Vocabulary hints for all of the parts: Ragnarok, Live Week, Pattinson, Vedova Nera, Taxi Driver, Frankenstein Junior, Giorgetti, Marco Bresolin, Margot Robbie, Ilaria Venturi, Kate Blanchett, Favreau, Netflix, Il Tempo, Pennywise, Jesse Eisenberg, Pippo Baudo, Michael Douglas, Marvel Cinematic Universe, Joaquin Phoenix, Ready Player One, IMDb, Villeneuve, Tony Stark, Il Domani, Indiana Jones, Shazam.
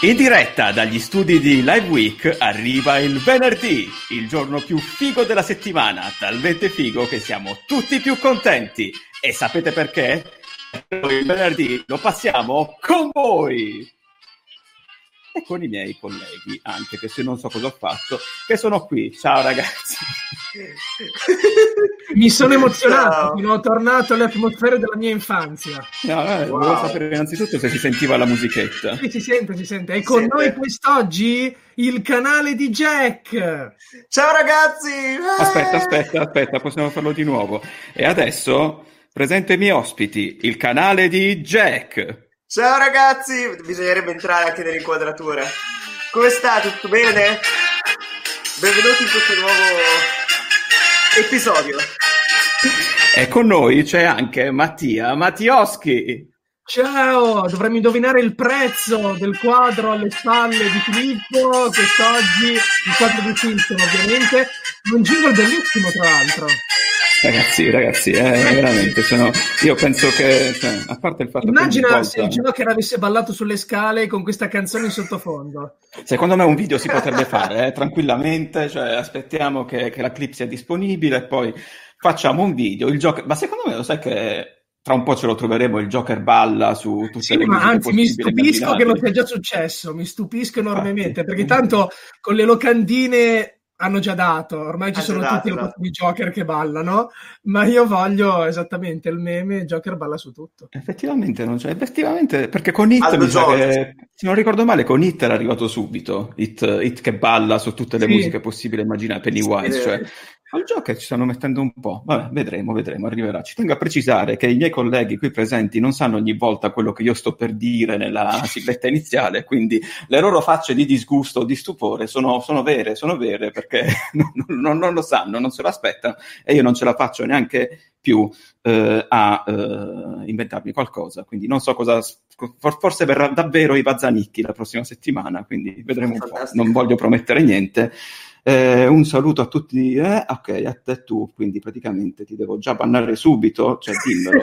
In diretta dagli studi di Live Week arriva il venerdì, il giorno più figo della settimana, talmente figo che siamo tutti più contenti. E sapete perché? Il venerdì lo passiamo con voi! E con i miei colleghi, anche che se non so cosa ho fatto, che sono qui. Ciao ragazzi! Mi sono emozionato, sono tornato alle atmosfere della mia infanzia. No, wow. Volevo sapere innanzitutto se si sentiva la musichetta. Sì, si sente. E con noi quest'oggi il canale di Jack. Ciao ragazzi! Aspetta, possiamo farlo di nuovo. E adesso presento i miei ospiti, il canale di Jack. Ciao ragazzi, bisognerebbe entrare anche nell'inquadratura. Come sta? Tutto bene? Benvenuti in questo nuovo episodio. E con noi c'è anche Mattia Mattioschi. Ciao, dovremmo indovinare il prezzo del quadro alle spalle di Filippo quest'oggi, il quadro di Filippo ovviamente, un jingle bellissimo tra l'altro. Ragazzi, veramente, io penso che, a parte il fatto che... Immagina se il Joker avesse ballato sulle scale con questa canzone in sottofondo. Secondo me un video si potrebbe fare, tranquillamente, aspettiamo che la clip sia disponibile e poi facciamo un video. Il Joker, ma secondo me lo sai che tra un po' ce lo troveremo, il Joker balla su tutte le cose. Anzi, mi stupisco che non sia già successo, mi stupisco enormemente, perché tanto con le locandine... hanno già dato, ormai ci sono tutti i Joker che ballano, ma io voglio esattamente il meme Joker balla su tutto. Effettivamente non c'è, effettivamente, perché con It, mi sa che, se non ricordo male, con It era arrivato subito, It che balla su tutte le musiche possibili, immagina Pennywise, al Joker ci stanno mettendo un po', vabbè, vedremo, arriverà. Ci tengo a precisare che i miei colleghi qui presenti non sanno ogni volta quello che io sto per dire nella sigletta iniziale, quindi le loro facce di disgusto o di stupore sono vere, perché non lo sanno, non se lo aspettano, e io non ce la faccio neanche più a inventarmi qualcosa, quindi non so cosa, forse verrà davvero i Bazzanicchi la prossima settimana, quindi vedremo un po', non voglio promettere niente. Un saluto a tutti, ok, a te tu, quindi praticamente ti devo già bannare subito, dimmelo.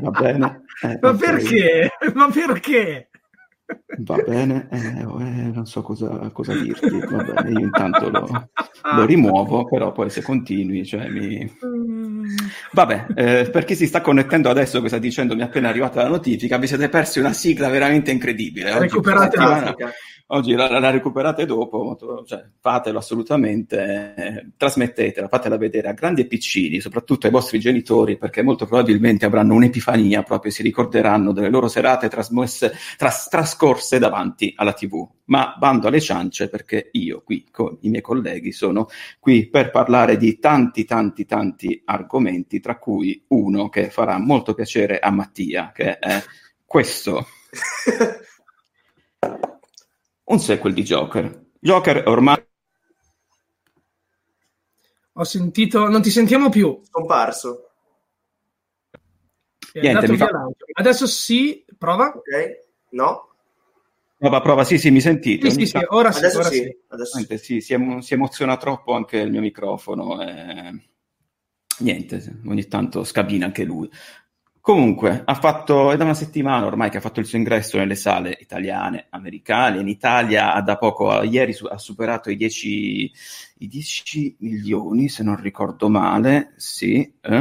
Va bene. Ma perché? Va bene, non so cosa dirti, va bene, io intanto lo rimuovo, però poi se continui, Vabbè, per chi si sta connettendo adesso, che sta dicendo mi è appena arrivata la notifica, vi siete persi una sigla veramente incredibile. Oggi la recuperate dopo, fatelo assolutamente, trasmettetela, fatela vedere a grandi e piccini, soprattutto ai vostri genitori, perché molto probabilmente avranno un'epifania, proprio si ricorderanno delle loro serate trascorse davanti alla TV. Ma bando alle ciance, perché io qui con i miei colleghi sono qui per parlare di tanti argomenti, tra cui uno che farà molto piacere a Mattia, che è questo. Un sequel di Joker. Joker ormai... Ho sentito... Non ti sentiamo più. Scomparso. Niente, adesso sì, prova. Ok, no. Prova, sì, mi sentite? Sì, ora sì. Adesso sì. Si emoziona troppo anche il mio microfono. Niente, ogni tanto scabina anche lui. Comunque, è da una settimana ormai che ha fatto il suo ingresso nelle sale italiane, americane. In Italia da poco, ieri ha superato i 10 milioni, se non ricordo male,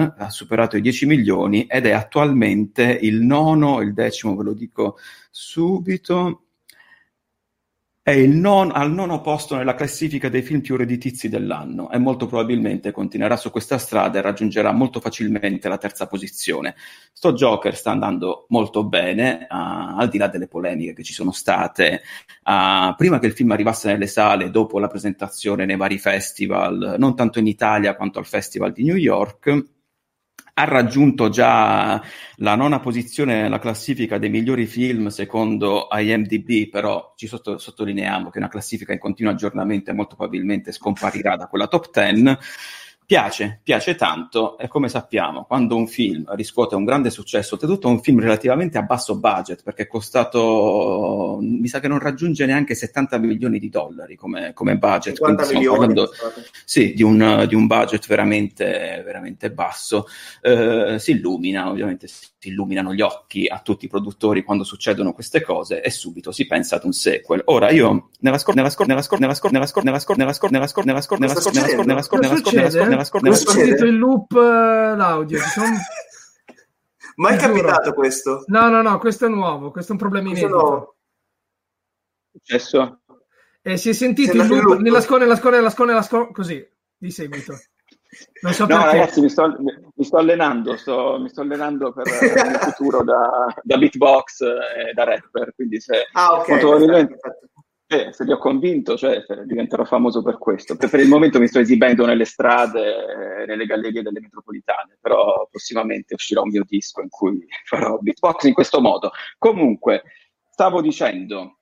ha superato i 10 milioni ed è attualmente il 9º, il 10º, ve lo dico subito, è al nono posto nella classifica dei film più redditizi dell'anno e molto probabilmente continuerà su questa strada e raggiungerà molto facilmente la terza posizione. Sto Joker sta andando molto bene, al di là delle polemiche che ci sono state, prima che il film arrivasse nelle sale, dopo la presentazione nei vari festival, non tanto in Italia quanto al Festival di New York, ha raggiunto già la nona posizione nella classifica dei migliori film secondo IMDb, però ci sottolineiamo che è una classifica in continuo aggiornamento e molto probabilmente scomparirà da quella top 10. Piace tanto, e come sappiamo, quando un film riscuote un grande successo, oltretutto un film relativamente a basso budget, perché è costato, mi sa che non raggiunge neanche $70 milioni come budget, 50 milioni, parlando, sì, di un budget veramente, veramente basso, si illumina, ovviamente si illuminano gli occhi a tutti i produttori quando succedono queste cose e subito si pensa ad un sequel. Ora io nella scorsa il loop l'audio. Ma è capitato questo? No, questo è nuovo, questo è un problema inedito. Successo? Si è sentito il loop nella scorsa così di seguito. Non so perché. Ragazzi, mi sto allenando per il futuro da beatbox e da rapper, quindi se se li ho convinto, cioè diventerò famoso per questo. Per il momento mi sto esibendo nelle strade, nelle gallerie delle metropolitane, però prossimamente uscirà un mio disco in cui farò beatbox in questo modo. Comunque, stavo dicendo,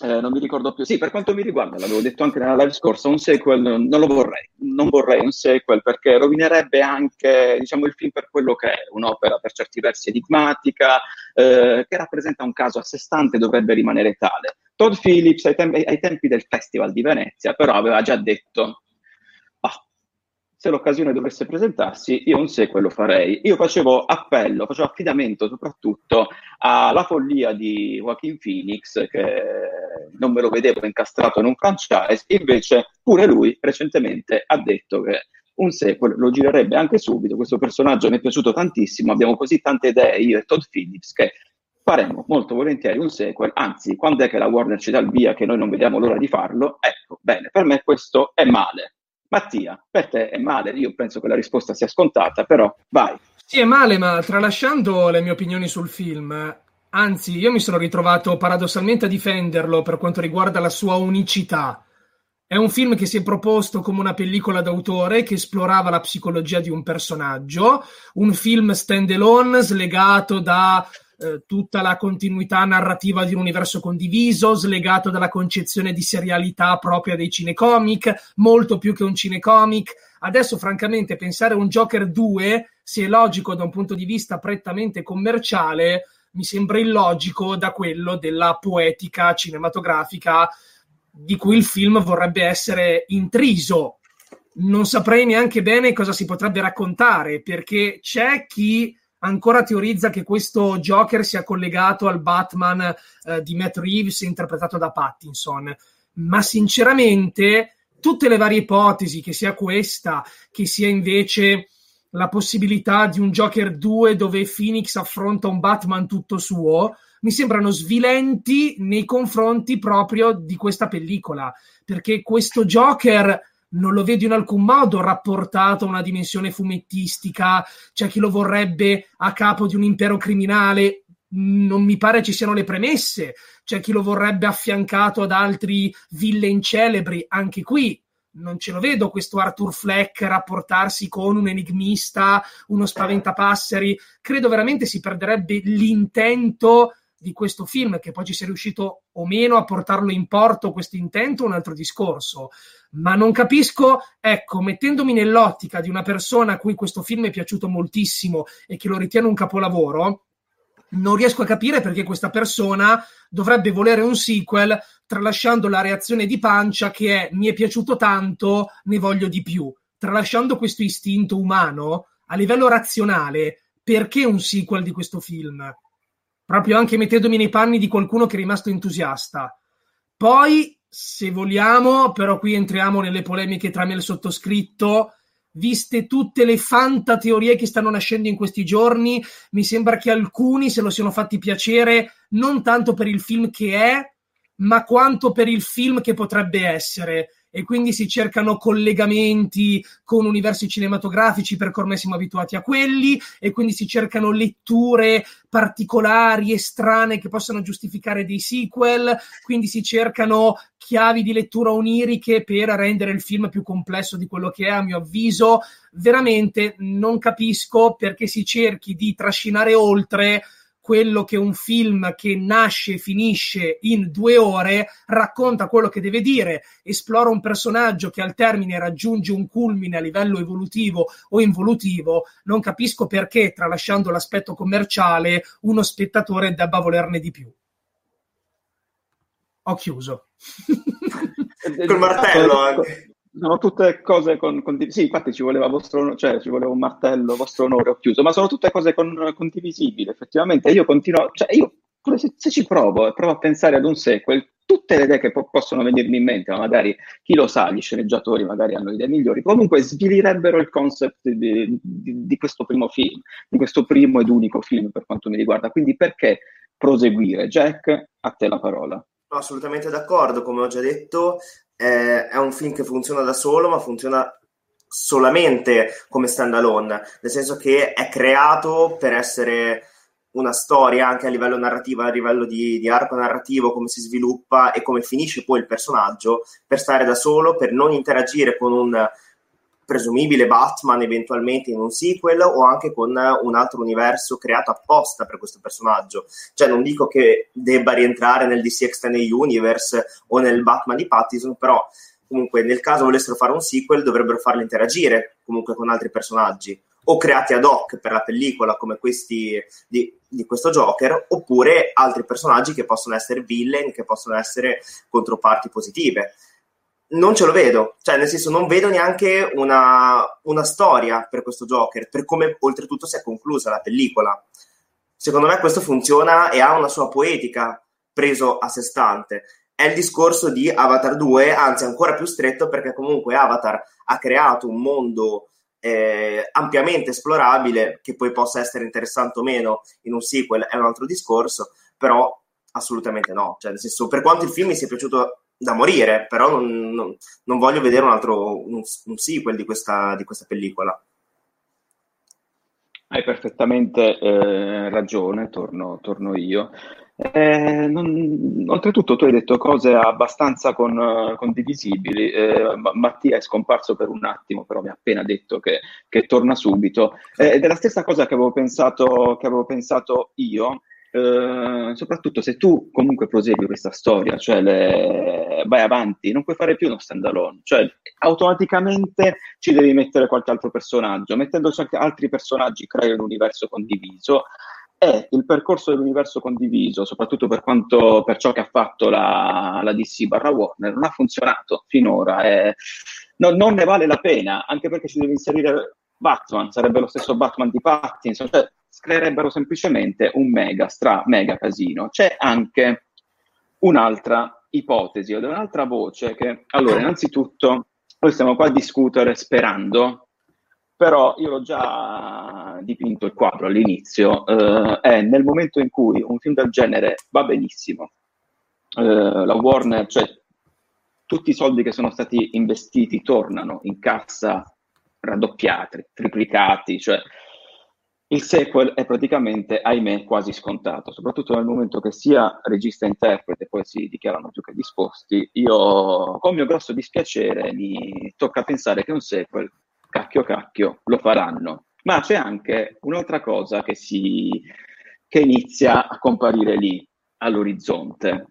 non mi ricordo più. Sì, per quanto mi riguarda, l'avevo detto anche nella live scorsa, un sequel non lo vorrei. Non vorrei un sequel perché rovinerebbe anche, diciamo, il film per quello che è, un'opera per certi versi enigmatica, che rappresenta un caso a sé stante e dovrebbe rimanere tale. Todd Phillips ai tempi del Festival di Venezia però aveva già detto se l'occasione dovesse presentarsi, io un sequel lo farei. Io facevo affidamento soprattutto alla follia di Joaquin Phoenix, che non me lo vedevo incastrato in un franchise, invece pure lui recentemente ha detto che un sequel lo girerebbe anche subito. Questo personaggio mi è piaciuto tantissimo, abbiamo così tante idee io e Todd Phillips che faremo molto volentieri un sequel, anzi, quando è che la Warner ci dà il via che noi non vediamo l'ora di farlo? Ecco, bene, per me questo è male. Mattia, per te è male? Io penso che la risposta sia scontata, però vai. Sì, è male, ma tralasciando le mie opinioni sul film, anzi, io mi sono ritrovato paradossalmente a difenderlo per quanto riguarda la sua unicità. È un film che si è proposto come una pellicola d'autore che esplorava la psicologia di un personaggio, un film stand-alone slegato da tutta la continuità narrativa di un universo condiviso, slegato dalla concezione di serialità propria dei cinecomic, molto più che un cinecomic. Adesso, francamente, pensare a un Joker 2, se è logico da un punto di vista prettamente commerciale, mi sembra illogico da quello della poetica cinematografica di cui il film vorrebbe essere intriso. Non saprei neanche bene cosa si potrebbe raccontare, perché c'è chi ancora teorizza che questo Joker sia collegato al Batman di Matt Reeves interpretato da Pattinson, ma sinceramente tutte le varie ipotesi, che sia questa, che sia invece la possibilità di un Joker 2 dove Phoenix affronta un Batman tutto suo, mi sembrano svilenti nei confronti proprio di questa pellicola, perché questo Joker non lo vedo in alcun modo rapportato a una dimensione fumettistica. C'è chi lo vorrebbe a capo di un impero criminale, non mi pare ci siano le premesse. C'è chi lo vorrebbe affiancato ad altri villain celebri, anche qui non ce lo vedo questo Arthur Fleck rapportarsi con un enigmista, uno spaventapasseri. Credo veramente si perderebbe l'intento di questo film, che poi ci sia riuscito o meno a portarlo in porto questo intento, un altro discorso. Ma non capisco, ecco, mettendomi nell'ottica di una persona a cui questo film è piaciuto moltissimo e che lo ritiene un capolavoro, non riesco a capire perché questa persona dovrebbe volere un sequel, tralasciando la reazione di pancia che è mi è piaciuto tanto, ne voglio di più. Tralasciando questo istinto umano, a livello razionale, perché un sequel di questo film? Proprio anche mettendomi nei panni di qualcuno che è rimasto entusiasta. Poi, se vogliamo, però qui entriamo nelle polemiche tra me e il sottoscritto, viste tutte le fantateorie che stanno nascendo in questi giorni, mi sembra che alcuni se lo siano fatti piacere non tanto per il film che è, ma quanto per il film che potrebbe essere, e quindi si cercano collegamenti con universi cinematografici perché ormai siamo abituati a quelli, e quindi si cercano letture particolari e strane che possano giustificare dei sequel, quindi si cercano chiavi di lettura oniriche per rendere il film più complesso di quello che è, a mio avviso. Veramente non capisco perché si cerchi di trascinare oltre quello che un film che nasce e finisce in 2 ore racconta quello che deve dire, esplora un personaggio che al termine raggiunge un culmine a livello evolutivo o involutivo. Non capisco perché, tralasciando l'aspetto commerciale, uno spettatore debba volerne di più. Ho chiuso. Col martello anche. Sono tutte cose condivisibili. Sì, infatti ci voleva un martello, vostro onore, ho chiuso, ma sono tutte cose condivisibili, effettivamente. Io continuo, pure se ci provo a pensare ad un sequel, tutte le idee che possono venirmi in mente, ma magari, chi lo sa, gli sceneggiatori magari hanno idee migliori, comunque svilirebbero il concept di questo primo film, di questo primo ed unico film per quanto mi riguarda. Quindi perché proseguire? Jack, a te la parola. No, assolutamente d'accordo, come ho già detto. È un film che funziona da solo, ma funziona solamente come stand alone, nel senso che è creato per essere una storia anche a livello narrativo, a livello di arco narrativo, come si sviluppa e come finisce poi il personaggio, per stare da solo, per non interagire con un presumibile Batman eventualmente in un sequel o anche con un altro universo creato apposta per questo personaggio. Cioè, non dico che debba rientrare nel DC Extended Universe o nel Batman di Pattinson, però comunque nel caso volessero fare un sequel dovrebbero farlo interagire comunque con altri personaggi o creati ad hoc per la pellicola, come questi di questo Joker, oppure altri personaggi che possono essere villain, che possono essere controparti positive. Non ce lo vedo, cioè nel senso non vedo neanche una storia per questo Joker, per come oltretutto si è conclusa la pellicola. Secondo me questo funziona e ha una sua poetica preso a sé stante. È il discorso di Avatar 2, anzi ancora più stretto, perché comunque Avatar ha creato un mondo ampiamente esplorabile, che poi possa essere interessante o meno in un sequel è un altro discorso, però assolutamente no, cioè nel senso, per quanto il film mi sia piaciuto da morire, però non voglio vedere un altro sequel di questa pellicola. Hai perfettamente ragione, torno io. Oltretutto tu hai detto cose abbastanza condivisibili. Mattia è scomparso per un attimo, però mi ha appena detto che torna subito. Ed è la stessa cosa che avevo pensato io. Soprattutto se tu comunque prosegui questa storia, cioè vai avanti, non puoi fare più uno standalone, cioè automaticamente ci devi mettere qualche altro personaggio, mettendoci anche altri personaggi crei un universo condiviso, e il percorso dell'universo condiviso, soprattutto per ciò che ha fatto la DC/Warner, non ha funzionato finora, non ne vale la pena, anche perché ci devi inserire Batman, sarebbe lo stesso Batman di Pattinson, cioè creerebbero semplicemente un mega casino. C'è anche un'altra ipotesi, un'altra voce che, allora, innanzitutto noi stiamo qua a discutere sperando, però io l'ho già dipinto il quadro all'inizio, è nel momento in cui un film del genere va benissimo, la Warner, cioè tutti i soldi che sono stati investiti tornano in cassa raddoppiati, triplicati, cioè il sequel è praticamente, ahimè, quasi scontato, soprattutto nel momento che sia regista e interprete poi si dichiarano più che disposti. Io, con mio grosso dispiacere, mi tocca pensare che un sequel, cacchio, lo faranno. Ma c'è anche un'altra cosa che inizia a comparire lì, all'orizzonte.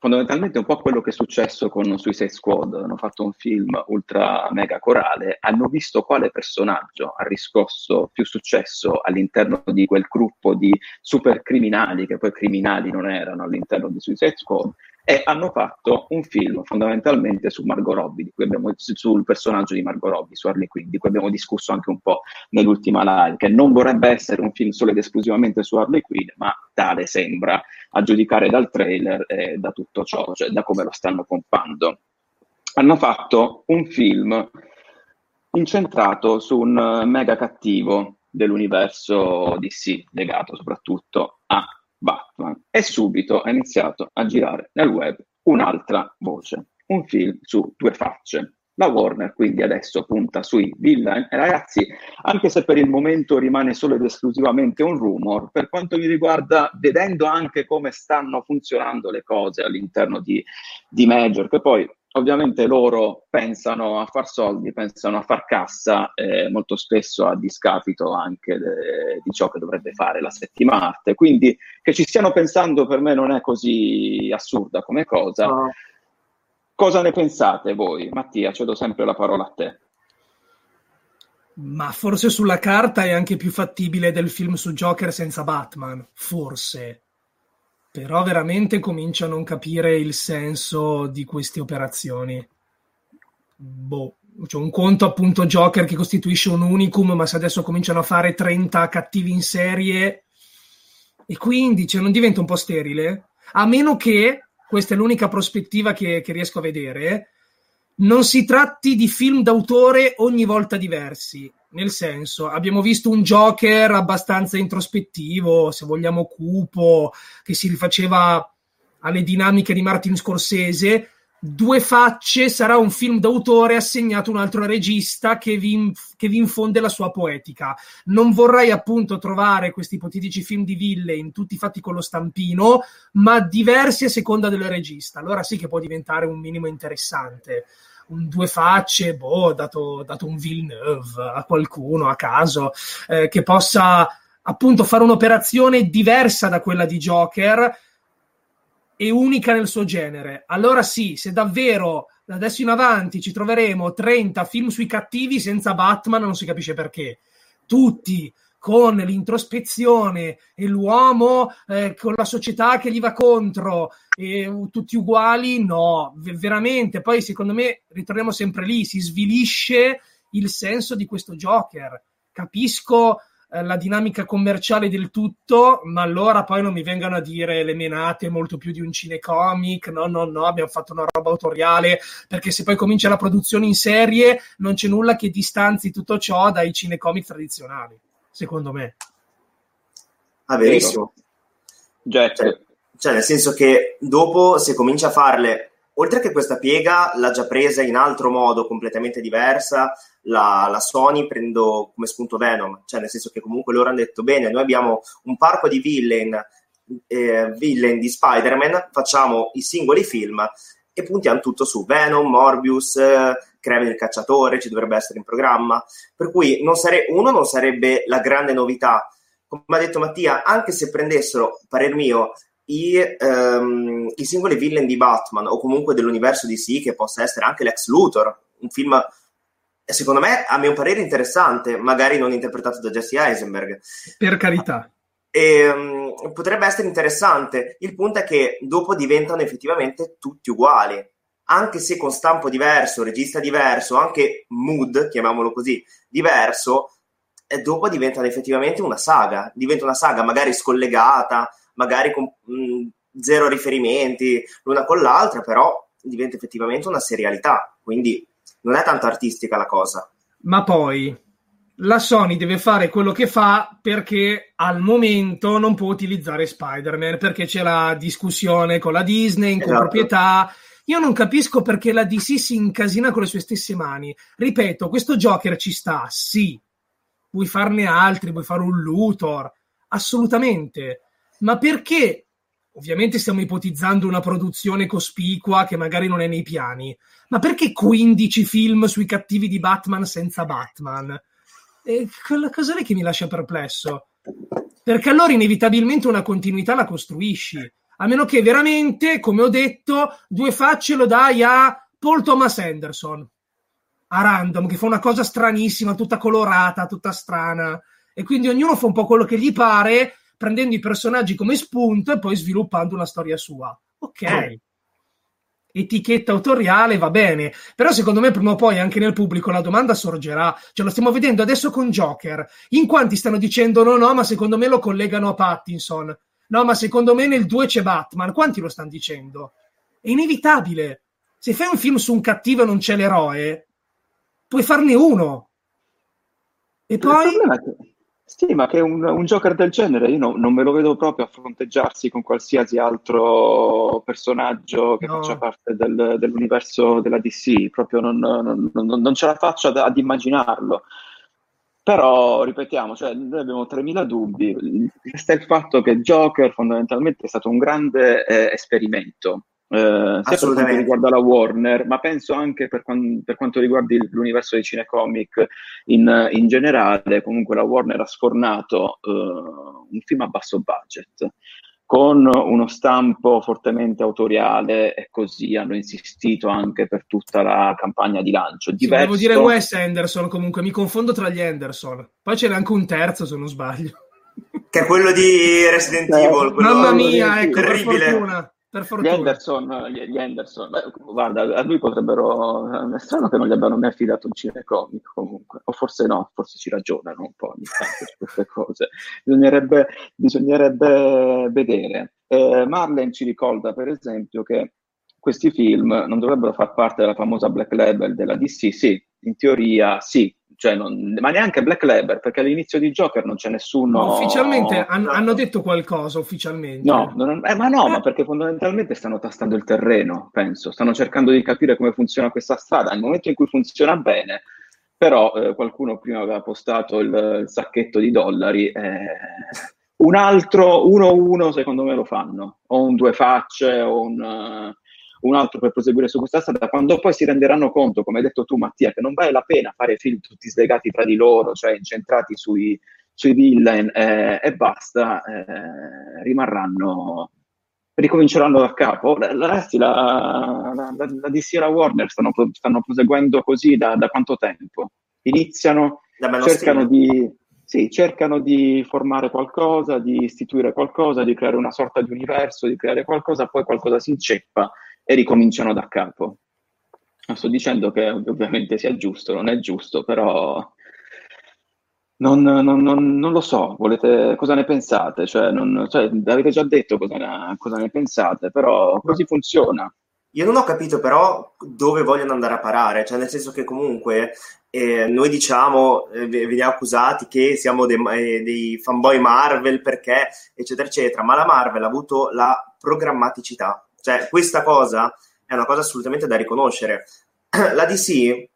Fondamentalmente un po' quello che è successo con Suicide Squad, hanno fatto un film ultra mega corale, hanno visto quale personaggio ha riscosso più successo all'interno di quel gruppo di super criminali, che poi criminali non erano all'interno di Suicide Squad, e hanno fatto un film fondamentalmente su Margot Robbie, di cui abbiamo, sul personaggio di Margot Robbie, su Harley Quinn, di cui abbiamo discusso anche un po' nell'ultima live, che non vorrebbe essere un film solo ed esclusivamente su Harley Quinn, ma tale sembra, a giudicare dal trailer e da tutto ciò, cioè da come lo stanno pompando. Hanno fatto un film incentrato su un mega cattivo dell'universo DC, legato soprattutto a Batman e subito ha iniziato a girare nel web un'altra voce, un film su Due Facce. La Warner quindi adesso punta sui villain, e ragazzi, anche se per il momento rimane solo ed esclusivamente un rumor, per quanto mi riguarda, vedendo anche come stanno funzionando le cose all'interno di Major, che poi ovviamente loro pensano a far soldi, pensano a far cassa, molto spesso a discapito anche di ciò che dovrebbe fare la settima arte, quindi che ci stiano pensando per me non è così assurda come cosa. Cosa ne pensate voi? Mattia, cedo sempre la parola a te. Ma forse sulla carta è anche più fattibile del film su Joker senza Batman, forse. Però veramente comincio a non capire il senso di queste operazioni. Boh, cioè un conto appunto Joker che costituisce un unicum, ma se adesso cominciano a fare 30 cattivi in serie, e quindi cioè, non diventa un po' sterile? A meno che, questa è l'unica prospettiva che riesco a vedere, non si tratti di film d'autore ogni volta diversi. Nel senso, abbiamo visto un Joker abbastanza introspettivo, se vogliamo cupo, che si rifaceva alle dinamiche di Martin Scorsese. Due Facce sarà un film d'autore assegnato a un altro regista che vi infonde la sua poetica. Non vorrei appunto trovare questi ipotetici film di villain tutti fatti con lo stampino, ma diversi a seconda del regista. Allora sì che può diventare un minimo interessante. Un Due Facce, boh, dato un Villeneuve a qualcuno a caso, che possa appunto fare un'operazione diversa da quella di Joker e unica nel suo genere. Allora sì, se davvero da adesso in avanti ci troveremo 30 film sui cattivi senza Batman, non si capisce perché. Tutti con l'introspezione e l'uomo con la società che gli va contro, e tutti uguali, no, veramente. Poi secondo me ritorniamo sempre lì, si svilisce il senso di questo Joker. Capisco la dinamica commerciale del tutto, ma allora poi non mi vengano a dire le menate molto più di un cinecomic, no, abbiamo fatto una roba autoriale, perché se poi comincia la produzione in serie non c'è nulla che distanzi tutto ciò dai cinecomic tradizionali. Secondo me. Ah, verissimo. Cioè, nel senso che dopo, se comincia a farle, oltre che questa piega l'ha già presa in altro modo completamente diversa la Sony, prendo come spunto Venom, cioè nel senso che comunque loro hanno detto bene, noi abbiamo un parco di villain di Spider-Man, facciamo i singoli film e puntiamo tutto su Venom, Morbius, Kraven il Cacciatore ci dovrebbe essere in programma, per cui non sarebbe la grande novità, come ha detto Mattia, anche se prendessero, parer mio, i singoli villain di Batman o comunque dell'universo DC, che possa essere anche Lex Luthor, un film secondo me, a mio parere, interessante, magari non interpretato da Jesse Eisenberg, per carità, potrebbe essere interessante. Il punto è che dopo diventano effettivamente tutti uguali, anche se con stampo diverso, regista diverso, anche mood, chiamiamolo così, diverso, e dopo diventano effettivamente una saga. Diventa una saga magari scollegata, magari con zero riferimenti l'una con l'altra, però diventa effettivamente una serialità. Quindi non è tanto artistica la cosa. Ma poi la Sony deve fare quello che fa perché al momento non può utilizzare Spider-Man, perché c'è la discussione con la Disney, in coproprietà. Io non capisco perché la DC si incasina con le sue stesse mani. Ripeto, questo Joker ci sta, sì. Vuoi farne altri, vuoi fare un Luthor, assolutamente. Ma perché? Ovviamente stiamo ipotizzando una produzione cospicua che magari non è nei piani. Ma perché 15 film sui cattivi di Batman senza Batman? Quella cosa lì che mi lascia perplesso. Perché allora inevitabilmente una continuità la costruisci. A meno che veramente, come ho detto, Due Facce lo dai a Paul Thomas Anderson, a random, che fa una cosa stranissima, tutta colorata, tutta strana. E quindi ognuno fa un po' quello che gli pare, prendendo i personaggi come spunto e poi sviluppando una storia sua. Ok. Etichetta autoriale, va bene. Però secondo me prima o poi anche nel pubblico la domanda sorgerà. Ce lo stiamo vedendo adesso con Joker. In quanti stanno dicendo no, ma secondo me lo collegano a Pattinson. No, ma secondo me nel 2 c'è Batman. Quanti lo stanno dicendo? È inevitabile. Se fai un film su un cattivo e non c'è l'eroe, puoi farne uno. E poi Sì, ma che un Joker del genere io non me lo vedo proprio a fronteggiarsi con qualsiasi altro personaggio che faccia parte dell'universo della DC, proprio non ce la faccio ad immaginarlo. Però, ripetiamo, cioè, noi abbiamo 3.000 dubbi. Resta il fatto che Joker fondamentalmente è stato un grande esperimento, sia per quanto riguarda la Warner, ma penso anche per quanto riguarda l'universo dei cinecomic in generale. Comunque la Warner ha sfornato un film a basso budget, con uno stampo fortemente autoriale, e così hanno insistito anche per tutta la campagna di lancio. Devo dire Wes Anderson, comunque, mi confondo tra gli Anderson. Poi ce n'è anche un terzo, se non sbaglio. Che è quello di Resident Evil. Mamma mia, ecco, terribile. Per fortuna. Gli Anderson. Beh, guarda, a lui potrebbero... È strano che non gli abbiano mai affidato un cinecomico, comunque. O forse no, forse ci ragionano un po' ogni tanto su queste cose. Bisognerebbe vedere. Marlen ci ricorda, per esempio, che questi film non dovrebbero far parte della famosa Black Label della DC. Sì, in teoria sì. Cioè ma neanche Black Label, perché all'inizio di Joker non c'è nessuno... Ufficialmente hanno detto qualcosa, ufficialmente. Ma perché fondamentalmente stanno tastando il terreno, penso. Stanno cercando di capire come funziona questa strada. Nel momento in cui funziona bene, però qualcuno prima aveva postato il sacchetto di dollari... Un altro, 1-1, secondo me lo fanno. O un Due Facce, o un altro per proseguire su questa strada, quando poi si renderanno conto, come hai detto tu Mattia, che non vale la pena fare film tutti slegati tra di loro, cioè incentrati sui villain e basta, ricominceranno da capo. Ragazzi, la DC e la Warner stanno proseguendo così da quanto tempo? Iniziano, cercano di formare qualcosa, di istituire qualcosa, di creare una sorta di universo, di creare qualcosa, poi qualcosa si inceppa e ricominciano da capo. Non sto dicendo che ovviamente sia giusto, non è giusto, però non lo so. Volete, cosa ne pensate? Avete già detto cosa ne pensate, però così funziona. Io non ho capito però dove vogliono andare a parare, cioè nel senso che comunque noi diciamo, veniamo accusati che siamo dei fanboy Marvel perché eccetera eccetera, ma la Marvel ha avuto la programmaticità. Cioè, questa cosa è una cosa assolutamente da riconoscere. La DC,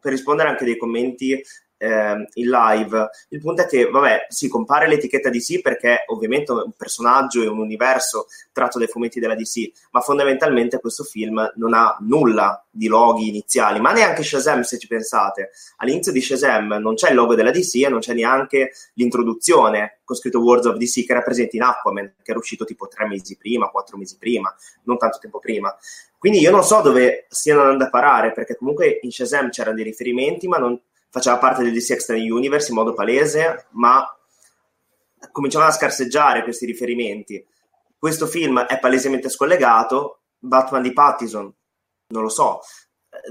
per rispondere anche dei commenti in live, il punto è che, vabbè, sì, compare l'etichetta DC perché ovviamente è un personaggio e un universo tratto dai fumetti della DC, ma fondamentalmente questo film non ha nulla di loghi iniziali, ma neanche Shazam, se ci pensate. All'inizio di Shazam non c'è il logo della DC e non c'è neanche l'introduzione con scritto Words of DC, che era presente in Aquaman, che era uscito tipo 4 mesi prima, non tanto tempo prima. Quindi io non so dove stiano andando a parare, perché comunque in Shazam c'erano dei riferimenti, ma non faceva parte del DC Extended Universe in modo palese, ma cominciavano a scarseggiare questi riferimenti. Questo film è palesemente scollegato. Batman di Pattinson, non lo so.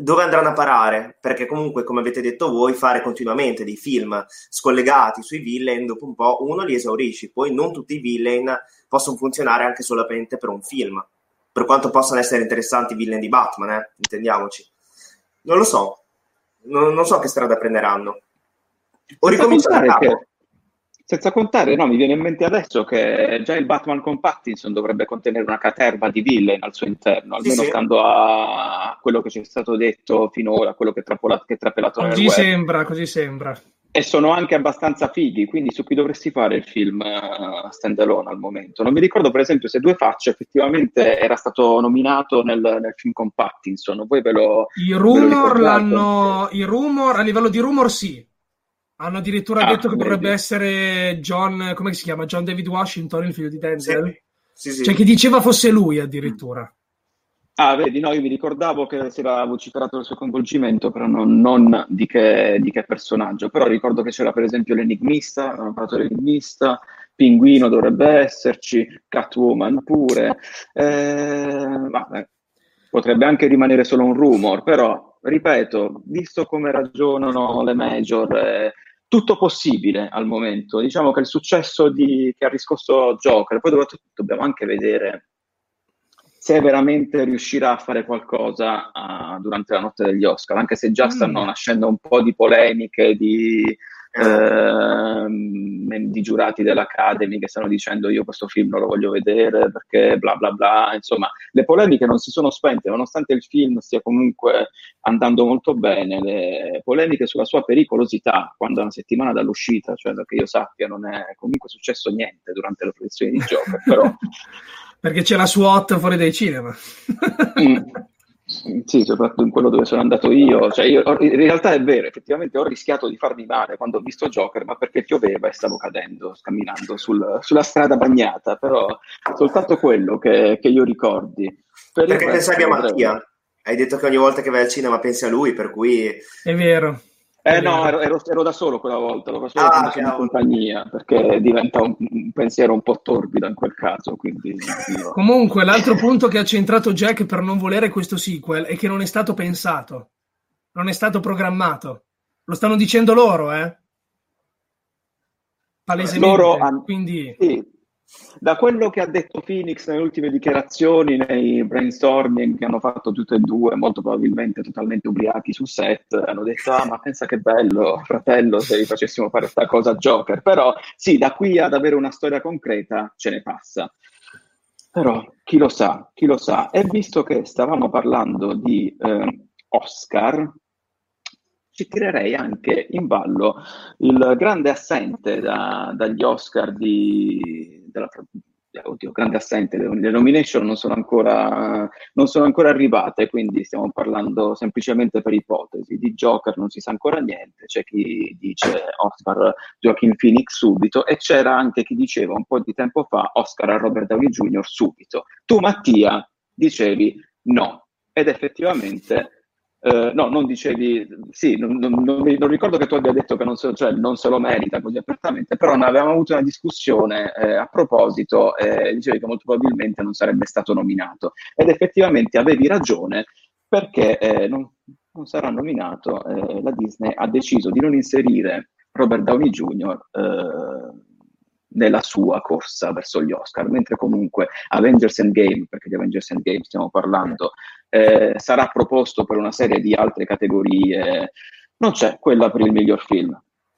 Dove andranno a parare? Perché comunque, come avete detto voi, fare continuamente dei film scollegati sui villain, dopo un po' uno li esaurisci, poi non tutti i villain possono funzionare anche solamente per un film. Per quanto possano essere interessanti i villain di Batman, intendiamoci. Non lo so. Non so che strada prenderanno. O ricominciare da capo. Senza contare, mi viene in mente adesso che già il Batman con Pattinson dovrebbe contenere una caterva di villain al suo interno, almeno stando a quello che ci è stato detto finora, quello che è trapelato nel web. Così sembra. E sono anche abbastanza fighi, quindi su cui dovresti fare il film stand alone al momento. Non mi ricordo, per esempio, se Due Facce effettivamente era stato nominato nel film con Pattinson. Voi ve lo... I rumor, a livello di rumor sì. Hanno addirittura detto che dovrebbe essere John, come si chiama? John David Washington, il figlio di Denzel. Sì. Cioè, che diceva fosse lui addirittura. Vedi, io mi ricordavo che si era vociferato il suo coinvolgimento, però non di che personaggio. Però ricordo che c'era per esempio l'Enigmista, hanno parlato dell'Enigmista, Pinguino dovrebbe esserci, Catwoman pure. Potrebbe anche rimanere solo un rumor, però, ripeto, visto come ragionano le major, tutto possibile al momento. Diciamo che il successo che ha riscosso Joker, poi dobbiamo anche vedere se veramente riuscirà a fare qualcosa durante la notte degli Oscar, anche se già stanno nascendo un po' di polemiche, di di giurati dell'Academy che stanno dicendo io questo film non lo voglio vedere perché bla bla bla, insomma le polemiche non si sono spente nonostante il film stia comunque andando molto bene. Le polemiche sulla sua pericolosità, quando è una settimana dall'uscita, cioè che io sappia non è comunque successo niente durante le proiezioni di Joker, però perché c'è la SWAT fuori dai cinema. Sì, soprattutto in quello dove sono andato io, cioè io in realtà è vero, effettivamente ho rischiato di farmi male quando ho visto Joker, ma perché pioveva e stavo cadendo, camminando sulla strada bagnata, però soltanto quello che io ricordi. Perché pensavi a Mattia? Hai detto che ogni volta che vai al cinema pensi a lui, per cui... È vero. No, ero da solo quella volta, lo facevo in compagnia, perché diventa un pensiero un po' torbido in quel caso. Quindi io... Comunque, l'altro punto che ha centrato Jack per non volere questo sequel è che non è stato pensato, non è stato programmato. Lo stanno dicendo loro, palesemente. Loro, quindi... Sì. Da quello che ha detto Phoenix nelle ultime dichiarazioni, nei brainstorming che hanno fatto tutti e due, molto probabilmente totalmente ubriachi sul set, hanno detto ma pensa che bello fratello se gli facessimo fare sta cosa a Joker. Però sì, da qui ad avere una storia concreta ce ne passa, però chi lo sa. E visto che stavamo parlando di Oscar, ci tirerei anche in ballo il grande assente dagli Oscar grande assente, le nomination non sono ancora arrivate, quindi stiamo parlando semplicemente per ipotesi. Di Joker non si sa ancora niente, c'è chi dice Oscar Joaquin Phoenix subito, e c'era anche chi diceva un po' di tempo fa Oscar a Robert Downey Jr. subito. Tu Mattia dicevi no, ed effettivamente... no, non dicevi, sì, non ricordo che tu abbia detto che non se lo merita così apertamente, però ne avevamo avuto una discussione a proposito, dicevi che molto probabilmente non sarebbe stato nominato, ed effettivamente avevi ragione, perché non sarà nominato. La Disney ha deciso di non inserire Robert Downey Jr. Nella sua corsa verso gli Oscar, mentre comunque Avengers Endgame, perché di Avengers Endgame stiamo parlando, sarà proposto per una serie di altre categorie, non c'è quella per il miglior film.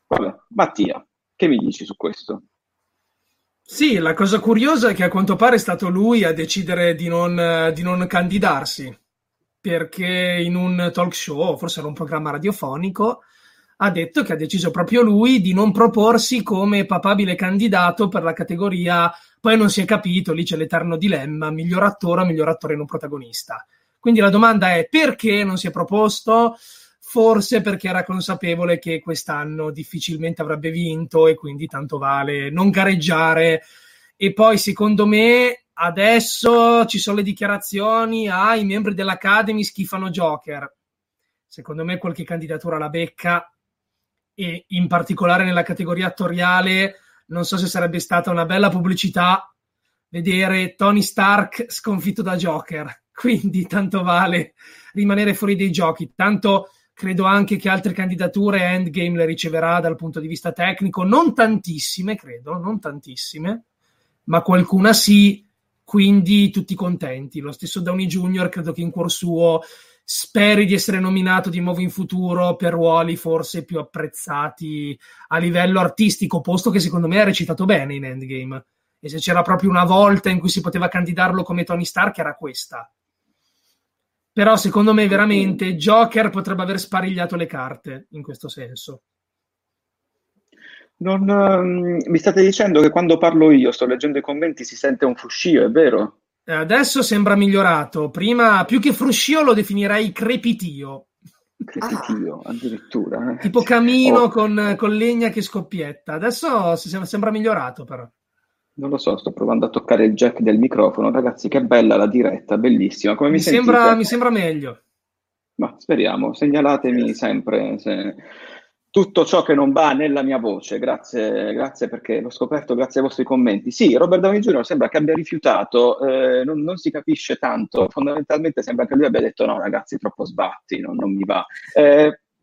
Vabbè, Mattia, che mi dici su questo? Sì, la cosa curiosa è che a quanto pare è stato lui a decidere di non candidarsi, perché in un talk show, forse era un programma radiofonico, ha detto che ha deciso proprio lui di non proporsi come papabile candidato per la categoria, poi non si è capito, lì c'è l'eterno dilemma, miglior attore o miglior attore non protagonista. Quindi la domanda è: perché non si è proposto? Forse perché era consapevole che quest'anno difficilmente avrebbe vinto e quindi tanto vale non gareggiare. E poi secondo me adesso ci sono le dichiarazioni i membri dell'Academy schifano Joker. Secondo me qualche candidatura la becca, e in particolare nella categoria attoriale non so se sarebbe stata una bella pubblicità vedere Tony Stark sconfitto da Joker, quindi tanto vale rimanere fuori dei giochi. Tanto credo anche che altre candidature Endgame le riceverà dal punto di vista tecnico, non tantissime, ma qualcuna sì, quindi tutti contenti. Lo stesso Downey Jr. credo che in cuor suo speri di essere nominato di nuovo in futuro per ruoli forse più apprezzati a livello artistico, posto che secondo me ha recitato bene in Endgame, e se c'era proprio una volta in cui si poteva candidarlo come Tony Stark era questa. Però secondo me veramente Joker potrebbe aver sparigliato le carte in questo senso. Mi state dicendo che quando parlo io, sto leggendo i commenti, si sente un fruscio, è vero? Adesso sembra migliorato. Prima, più che fruscio, lo definirei crepitio. Crepitio, addirittura. Tipo camino con legna che scoppietta. Adesso sembra migliorato, però. Non lo so, sto provando a toccare il jack del microfono. Ragazzi, che bella la diretta, bellissima. Come mi sentite? Mi sembra meglio. Ma speriamo, segnalatemi sempre se... tutto ciò che non va nella mia voce, grazie perché l'ho scoperto grazie ai vostri commenti. Sì, Robert Downey Jr. sembra che abbia rifiutato, non si capisce tanto, fondamentalmente sembra che lui abbia detto no ragazzi, troppo sbatti, non mi va.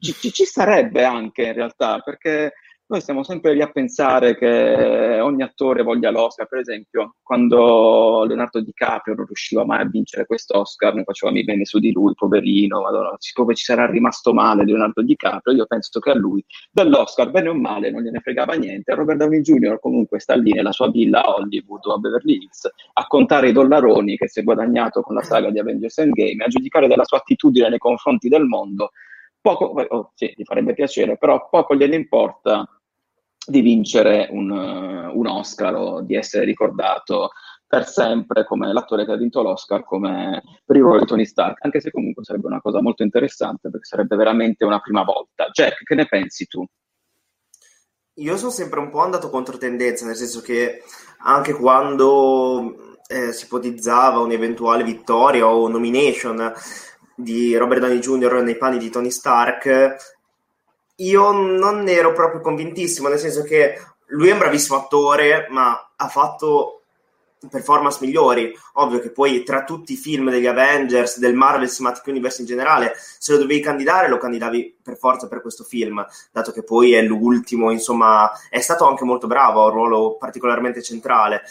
Ci sarebbe anche in realtà, perché Noi stiamo sempre lì a pensare che ogni attore voglia l'Oscar. Per esempio, quando Leonardo DiCaprio non riusciva mai a vincere quest'Oscar, non faceva mai bene su di lui, poverino, madonna, siccome ci sarà rimasto male Leonardo DiCaprio, io penso che a lui dall'Oscar, bene o male, non gliene fregava niente. Robert Downey Jr. comunque sta lì nella sua villa a Hollywood o a Beverly Hills a contare i dollaroni che si è guadagnato con la saga di Avengers Endgame, a giudicare dalla sua attitudine nei confronti del mondo. Poco, oh, sì, gli farebbe piacere, però poco gliene importa di vincere un Oscar o di essere ricordato per sempre come l'attore che ha vinto l'Oscar come per il ruolo di Tony Stark, anche se comunque sarebbe una cosa molto interessante, perché sarebbe veramente una prima volta. Jack, che ne pensi tu? Io sono sempre un po' andato contro tendenza, nel senso che anche quando si ipotizzava un'eventuale vittoria o nomination di Robert Downey Jr. nei panni di Tony Stark, io non ero proprio convintissimo, nel senso che lui è un bravissimo attore, ma ha fatto performance migliori. Ovvio che poi tra tutti i film degli Avengers, del Marvel Cinematic Universe in generale, se lo dovevi candidare, lo candidavi per forza per questo film, dato che poi è l'ultimo, insomma, è stato anche molto bravo, ha un ruolo particolarmente centrale.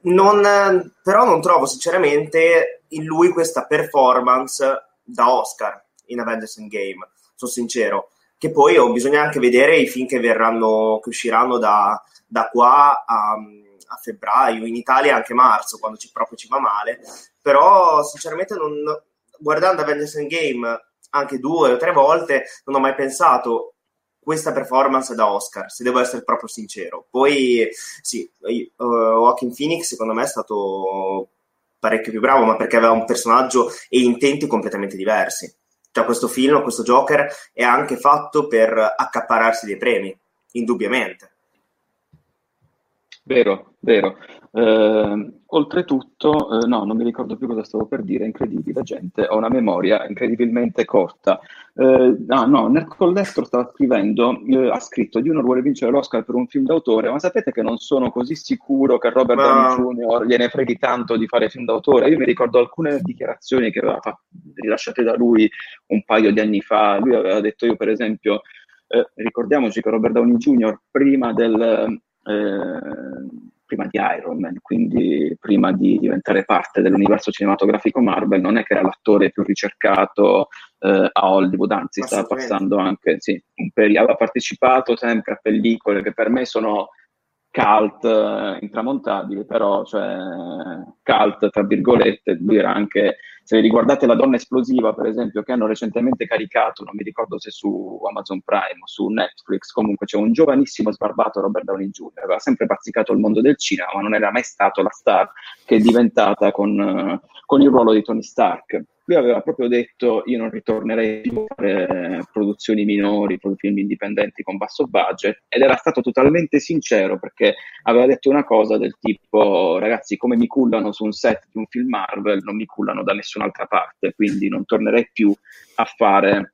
Però non trovo sinceramente in lui questa performance da Oscar in Avengers Endgame, sono sincero, che poi bisogna anche vedere i film che usciranno da qua a febbraio, in Italia anche marzo, quando proprio ci va male. Però sinceramente guardando Avengers Endgame anche 2 o 3 volte non ho mai pensato questa performance da Oscar, se devo essere proprio sincero. Poi sì, Joaquin Phoenix secondo me è stato parecchio più bravo, ma perché aveva un personaggio e intenti completamente diversi. Cioè questo film, questo Joker, è anche fatto per accaparrarsi dei premi, indubbiamente. Vero, vero. Oltretutto, no, non mi ricordo più cosa stavo per dire, incredibile, gente, ho una memoria incredibilmente corta. Nel Collestro stava scrivendo, ha scritto di uno vuole vincere l'Oscar per un film d'autore, ma sapete che non sono così sicuro che Robert Downey Jr. gliene freghi tanto di fare film d'autore. Io mi ricordo alcune dichiarazioni che aveva rilasciate da lui un paio di anni fa. Lui aveva detto, io per esempio, ricordiamoci che Robert Downey Jr. prima di Iron Man, quindi prima di diventare parte dell'universo cinematografico Marvel, non è che era l'attore più ricercato a Hollywood, anzi stava passando anche, sì, aveva partecipato sempre a pellicole che per me sono cult intramontabili, però cioè cult tra virgolette. Lui era anche, se riguardate La Donna Esplosiva per esempio, che hanno recentemente caricato, non mi ricordo se su Amazon Prime o su Netflix, comunque c'è un giovanissimo sbarbato Robert Downey Jr., aveva sempre bazzicato il mondo del cinema, ma non era mai stato la star che è diventata con il ruolo di Tony Stark. Lui aveva proprio detto, io non ritornerei più a fare produzioni minori, film indipendenti con basso budget, ed era stato totalmente sincero, perché aveva detto una cosa del tipo, ragazzi, come mi cullano su un set di un film Marvel, non mi cullano da nessun'altra parte, quindi non tornerei più a fare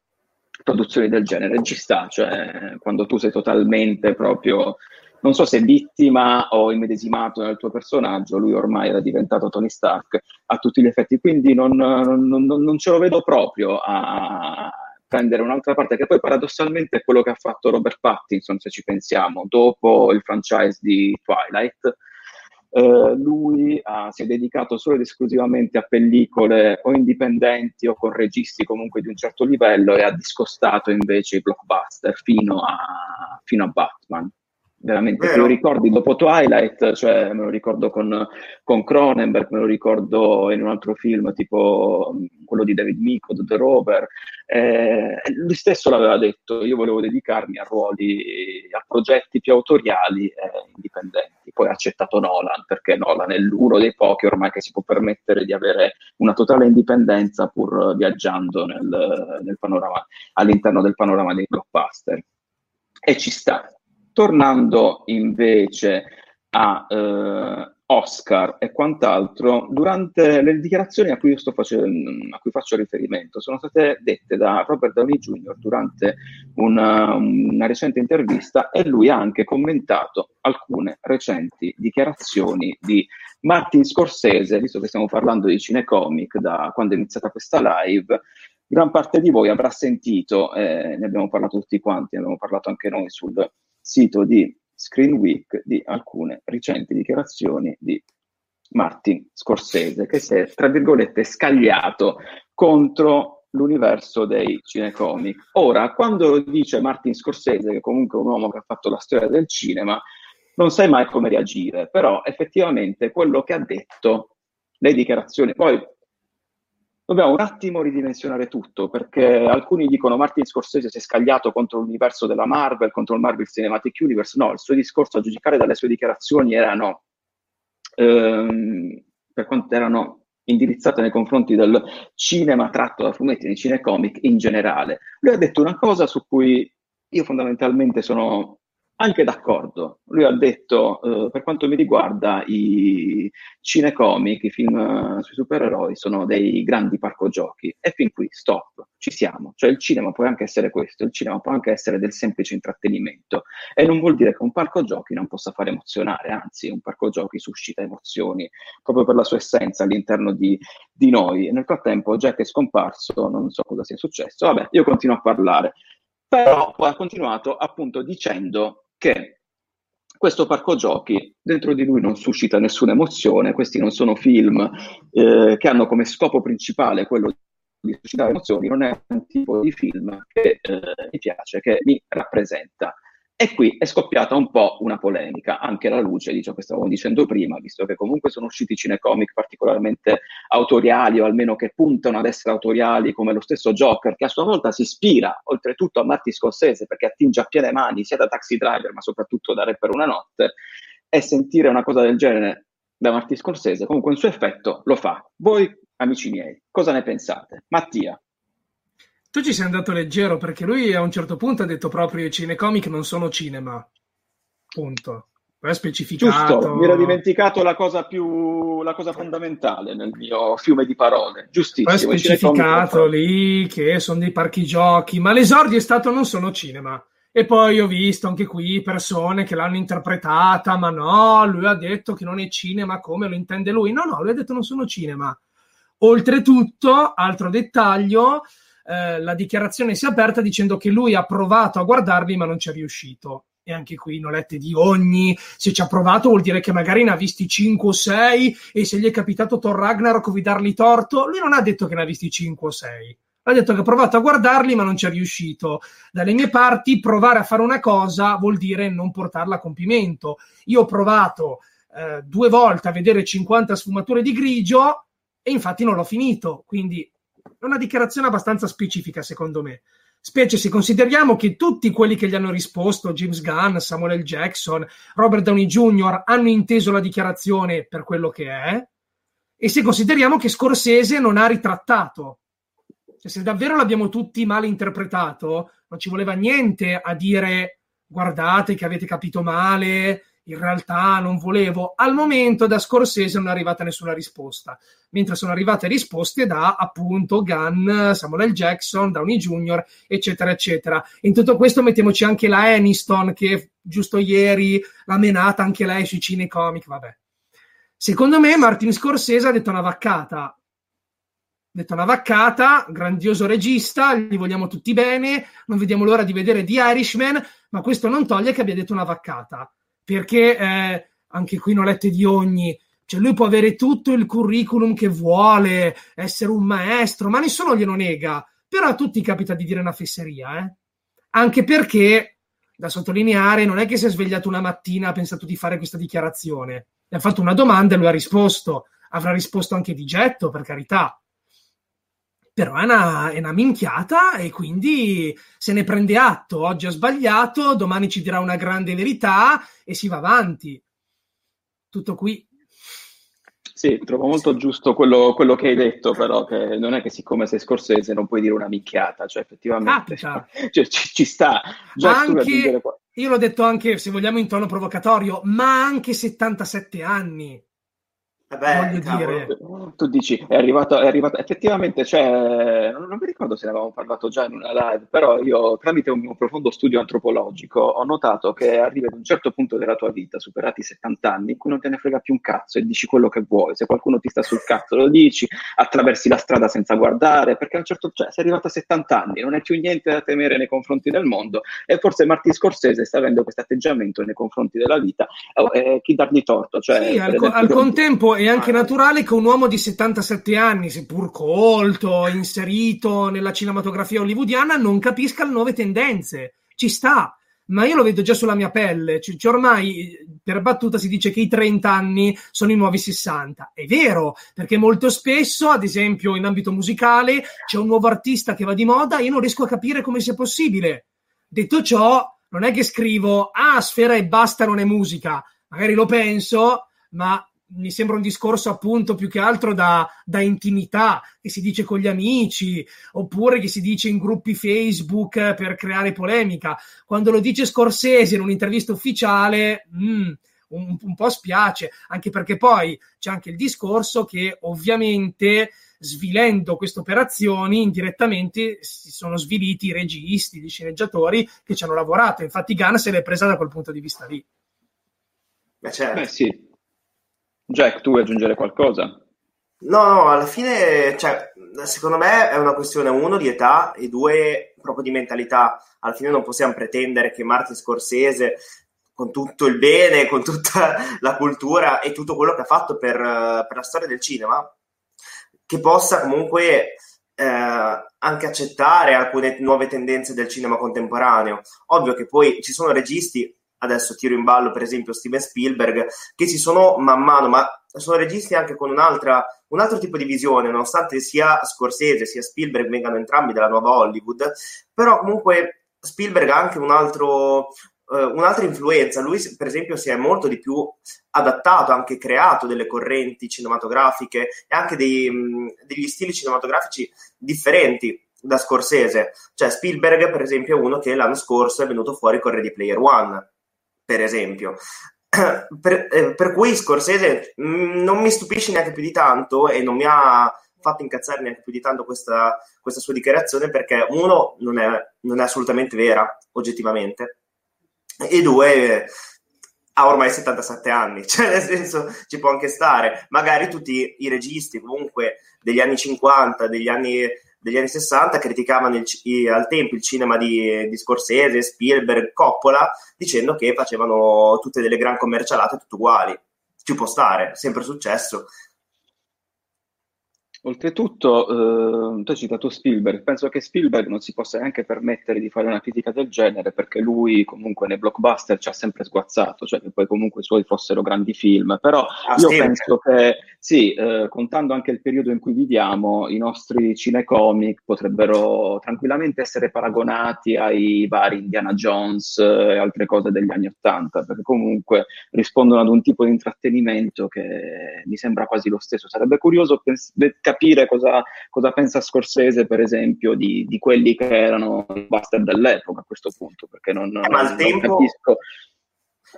produzioni del genere. Ci sta, cioè quando tu sei totalmente proprio, non so se vittima o immedesimato nel tuo personaggio, lui ormai era diventato Tony Stark a tutti gli effetti, quindi non ce lo vedo proprio a prendere un'altra parte, che poi paradossalmente è quello che ha fatto Robert Pattinson, se ci pensiamo, dopo il franchise di Twilight. Lui si è dedicato solo ed esclusivamente a pellicole o indipendenti o con registi comunque di un certo livello, e ha discostato invece i blockbuster fino a Batman. Veramente, te lo ricordi dopo Twilight, cioè me lo ricordo con Cronenberg, me lo ricordo in un altro film tipo quello di David Michaud, The Rover. Lui stesso l'aveva detto, io volevo dedicarmi a progetti più autoriali e indipendenti. Poi ha accettato Nolan, perché Nolan è uno dei pochi ormai che si può permettere di avere una totale indipendenza pur viaggiando all'interno del panorama dei blockbuster, e ci sta. Tornando invece a Oscar e quant'altro, durante le dichiarazioni a cui faccio riferimento sono state dette da Robert Downey Jr. durante una recente intervista, e lui ha anche commentato alcune recenti dichiarazioni di Martin Scorsese, visto che stiamo parlando di cinecomic da quando è iniziata questa live, gran parte di voi avrà sentito, ne abbiamo parlato tutti quanti, ne abbiamo parlato anche noi sul sito di Screen Week, di alcune recenti dichiarazioni di Martin Scorsese, che si è, tra virgolette, scagliato contro l'universo dei cinecomic. Ora, quando lo dice Martin Scorsese, che comunque è un uomo che ha fatto la storia del cinema, non sai mai come reagire, però effettivamente quello che ha detto, le dichiarazioni, poi dobbiamo un attimo ridimensionare tutto, perché alcuni dicono Martin Scorsese si è scagliato contro l'universo della Marvel, contro il Marvel Cinematic Universe. No, il suo discorso, a giudicare dalle sue dichiarazioni, erano per quanto erano indirizzate nei confronti del cinema tratto da fumetti, nei cinecomic in generale. Lui ha detto una cosa su cui io fondamentalmente sono anche d'accordo. Lui ha detto, per quanto mi riguarda, i cinecomic, i film sui supereroi sono dei grandi parcogiochi. E fin qui, stop, ci siamo. Cioè il cinema può anche essere questo, il cinema può anche essere del semplice intrattenimento. E non vuol dire che un parcogiochi non possa fare emozionare, anzi un parcogiochi suscita emozioni, proprio per la sua essenza all'interno di noi. E nel frattempo Jack è scomparso, non so cosa sia successo. Vabbè, io continuo a parlare. Però ha continuato appunto dicendo che questo parco giochi dentro di lui non suscita nessuna emozione, questi non sono film che hanno come scopo principale quello di suscitare emozioni, non è un tipo di film che mi piace, che mi rappresenta. E qui è scoppiata un po' una polemica, anche alla luce di ciò che stavamo dicendo prima, visto che comunque sono usciti cinecomic particolarmente autoriali, o almeno che puntano ad essere autoriali, come lo stesso Joker, che a sua volta si ispira oltretutto a Martin Scorsese, perché attinge a piene mani sia da Taxi Driver, ma soprattutto da Re per una notte, e sentire una cosa del genere da Martin Scorsese comunque un suo effetto lo fa. Voi, amici miei, cosa ne pensate? Mattia. Tu ci sei andato leggero, perché lui a un certo punto ha detto proprio i cinecomic non sono cinema, punto. Poi ha specificato... Giusto, mi ero dimenticato la cosa fondamentale nel mio fiume di parole, giustissimo. Poi ha specificato lì che sono dei parchi giochi, ma l'esordio è stato non sono cinema. E poi ho visto anche qui persone che l'hanno interpretata, ma no, lui ha detto che non è cinema come lo intende lui. No, lui ha detto non sono cinema. Oltretutto, altro dettaglio... la dichiarazione si è aperta dicendo che lui ha provato a guardarli ma non ci è riuscito, e anche qui nolette di ogni, se ci ha provato vuol dire che magari ne ha visti 5 o 6 e se gli è capitato Thor Ragnarok vi dargli torto. Lui non ha detto che ne ha visti 5 o 6, ha detto che ha provato a guardarli ma non ci è riuscito. Dalle mie parti provare a fare una cosa vuol dire non portarla a compimento. Io ho provato 2 volte a vedere 50 sfumature di grigio e infatti non l'ho finito, quindi è una dichiarazione abbastanza specifica, secondo me, specie se consideriamo che tutti quelli che gli hanno risposto, James Gunn, Samuel L. Jackson, Robert Downey Jr., hanno inteso la dichiarazione per quello che è, e se consideriamo che Scorsese non ha ritrattato. Cioè, se davvero l'abbiamo tutti male interpretato, non ci voleva niente a dire guardate che avete capito male, in realtà non volevo. Al momento da Scorsese non è arrivata nessuna risposta, mentre sono arrivate risposte da appunto Gunn, Samuel L. Jackson, Downey Jr., eccetera eccetera. In tutto questo mettiamoci anche la Aniston, che giusto ieri l'ha menata anche lei sui cinecomic. Vabbè, secondo me Martin Scorsese ha detto una vaccata, grandioso regista, gli vogliamo tutti bene, non vediamo l'ora di vedere The Irishman, ma questo non toglie che abbia detto una vaccata, perché anche qui nolette di ogni, cioè lui può avere tutto il curriculum che vuole, essere un maestro, ma nessuno glielo nega, però a tutti capita di dire una fesseria, anche perché, da sottolineare, non è che si è svegliato una mattina, ha pensato di fare questa dichiarazione, gli ha fatto una domanda e lui ha risposto, avrà risposto anche di getto, per carità, però è una minchiata e quindi se ne prende atto. Oggi ha sbagliato, domani ci dirà una grande verità e si va avanti. Tutto qui. Sì, trovo molto giusto quello che hai detto, però che non è che siccome sei Scorsese non puoi dire una minchiata, cioè effettivamente cioè, ci sta. Già anche, io l'ho detto anche, se vogliamo, in tono provocatorio, ma anche 77 anni. Vabbè, tu dici è arrivato effettivamente, cioè non mi ricordo se ne avevamo parlato già in una live, però io tramite un mio profondo studio antropologico ho notato che arrivi ad un certo punto della tua vita, superati i 70 anni, in cui non te ne frega più un cazzo e dici quello che vuoi. Se qualcuno ti sta sul cazzo lo dici, attraversi la strada senza guardare, perché a un certo, cioè, sei arrivato a 70 anni, non hai più niente da temere nei confronti del mondo, e forse Martin Scorsese sta avendo questo atteggiamento nei confronti della vita, chi dargli torto, cioè, sì, al contempo è anche naturale che un uomo di 77 anni, seppur colto, inserito nella cinematografia hollywoodiana, non capisca le nuove tendenze. Ci sta, ma io lo vedo già sulla mia pelle. Cioè, ormai, per battuta, si dice che i 30 anni sono i nuovi 60. È vero, perché molto spesso, ad esempio, in ambito musicale, c'è un nuovo artista che va di moda e io non riesco a capire come sia possibile. Detto ciò, non è che scrivo, sfera e basta, non è musica. Magari lo penso, ma mi sembra un discorso appunto più che altro da intimità, che si dice con gli amici, oppure che si dice in gruppi Facebook per creare polemica. Quando lo dice Scorsese in un'intervista ufficiale, un po' spiace, anche perché poi c'è anche il discorso che ovviamente svilendo queste operazioni indirettamente si sono sviliti i registi, gli sceneggiatori che ci hanno lavorato. Infatti Gunn se l'è presa da quel punto di vista lì. Beh, certo. Beh, sì. Jack, tu vuoi aggiungere qualcosa? No, alla fine, cioè, secondo me è una questione, uno, di età e due, proprio di mentalità. Alla fine non possiamo pretendere che Martin Scorsese, con tutto il bene, con tutta la cultura e tutto quello che ha fatto per la storia del cinema, che possa comunque anche accettare alcune nuove tendenze del cinema contemporaneo. Ovvio che poi ci sono registi, adesso tiro in ballo per esempio Steven Spielberg, che ci sono man mano, ma sono registi anche con un altro tipo di visione, nonostante sia Scorsese sia Spielberg vengano entrambi dalla nuova Hollywood, però comunque Spielberg ha anche un'altra influenza. Lui per esempio si è molto di più adattato, anche creato delle correnti cinematografiche e anche degli stili cinematografici differenti da Scorsese. Cioè Spielberg per esempio è uno che l'anno scorso è venuto fuori con Ready Player One, per esempio, per cui Scorsese non mi stupisce neanche più di tanto e non mi ha fatto incazzare neanche più di tanto questa sua dichiarazione, perché uno, non è assolutamente vera, oggettivamente, e due, ha ormai 77 anni, cioè nel senso ci può anche stare. Magari tutti i registi comunque degli anni 50, degli anni 60 criticavano al tempo il cinema di Scorsese, Spielberg, Coppola, dicendo che facevano tutte delle gran commercialate tutte uguali. Ci può stare, sempre successo. Oltretutto, tu hai citato Spielberg, penso che Spielberg non si possa neanche permettere di fare una critica del genere, perché lui comunque nei blockbuster ci ha sempre sguazzato, cioè che poi comunque i suoi fossero grandi film, però io penso che sì, contando anche il periodo in cui viviamo, i nostri cinecomic potrebbero tranquillamente essere paragonati ai vari Indiana Jones e altre cose degli anni '80, perché comunque rispondono ad un tipo di intrattenimento che mi sembra quasi lo stesso. Sarebbe curioso capire cosa pensa Scorsese, per esempio, di quelli che erano i bastard dell'epoca a questo punto, perché non tempo, capisco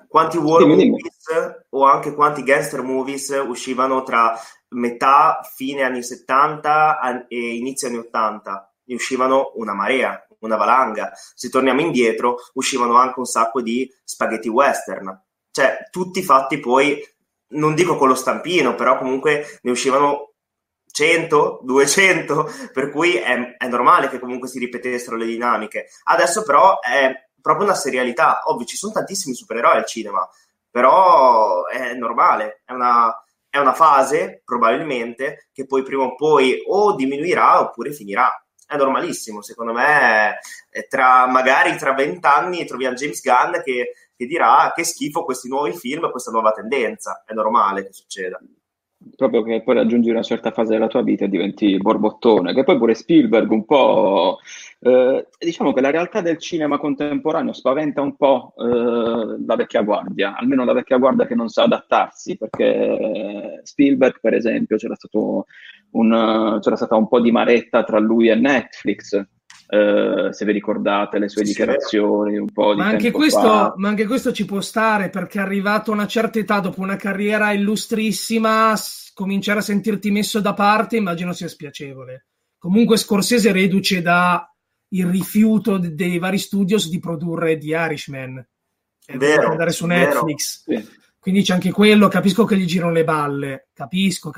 quanti war movies o anche quanti gangster movies uscivano tra metà, fine anni 70 e inizio anni 80. Ne uscivano una marea, una valanga. Se torniamo indietro, uscivano anche un sacco di spaghetti western, cioè tutti fatti poi, non dico con lo stampino, però comunque ne uscivano 100, 200, per cui è normale che comunque si ripetessero le dinamiche. Adesso però è proprio una serialità. Ovvio, ci sono tantissimi supereroi al cinema, però è normale, è una fase probabilmente che poi prima o poi o diminuirà oppure finirà. È normalissimo, secondo me. Magari tra 20 anni troviamo James Gunn che dirà che schifo questi nuovi film, questa nuova tendenza. È normale che succeda. Proprio che poi raggiungi una certa fase della tua vita e diventi borbottone, che poi pure Spielberg un po'... diciamo che la realtà del cinema contemporaneo spaventa un po' la vecchia guardia, almeno la vecchia guardia che non sa adattarsi, perché Spielberg, per esempio, c'era stata un po' di maretta tra lui e Netflix, se vi ricordate le sue dichiarazioni un po' di tempo fa. Ma anche questo ci può stare, perché è arrivato a una certa età, dopo una carriera illustrissima, cominciare a sentirti messo da parte immagino sia spiacevole. Comunque Scorsese reduce da il rifiuto dei vari studios di produrre The Irishman, vero, andare su Netflix, vero. Quindi c'è anche quello, capisco che gli girano le balle, capisco,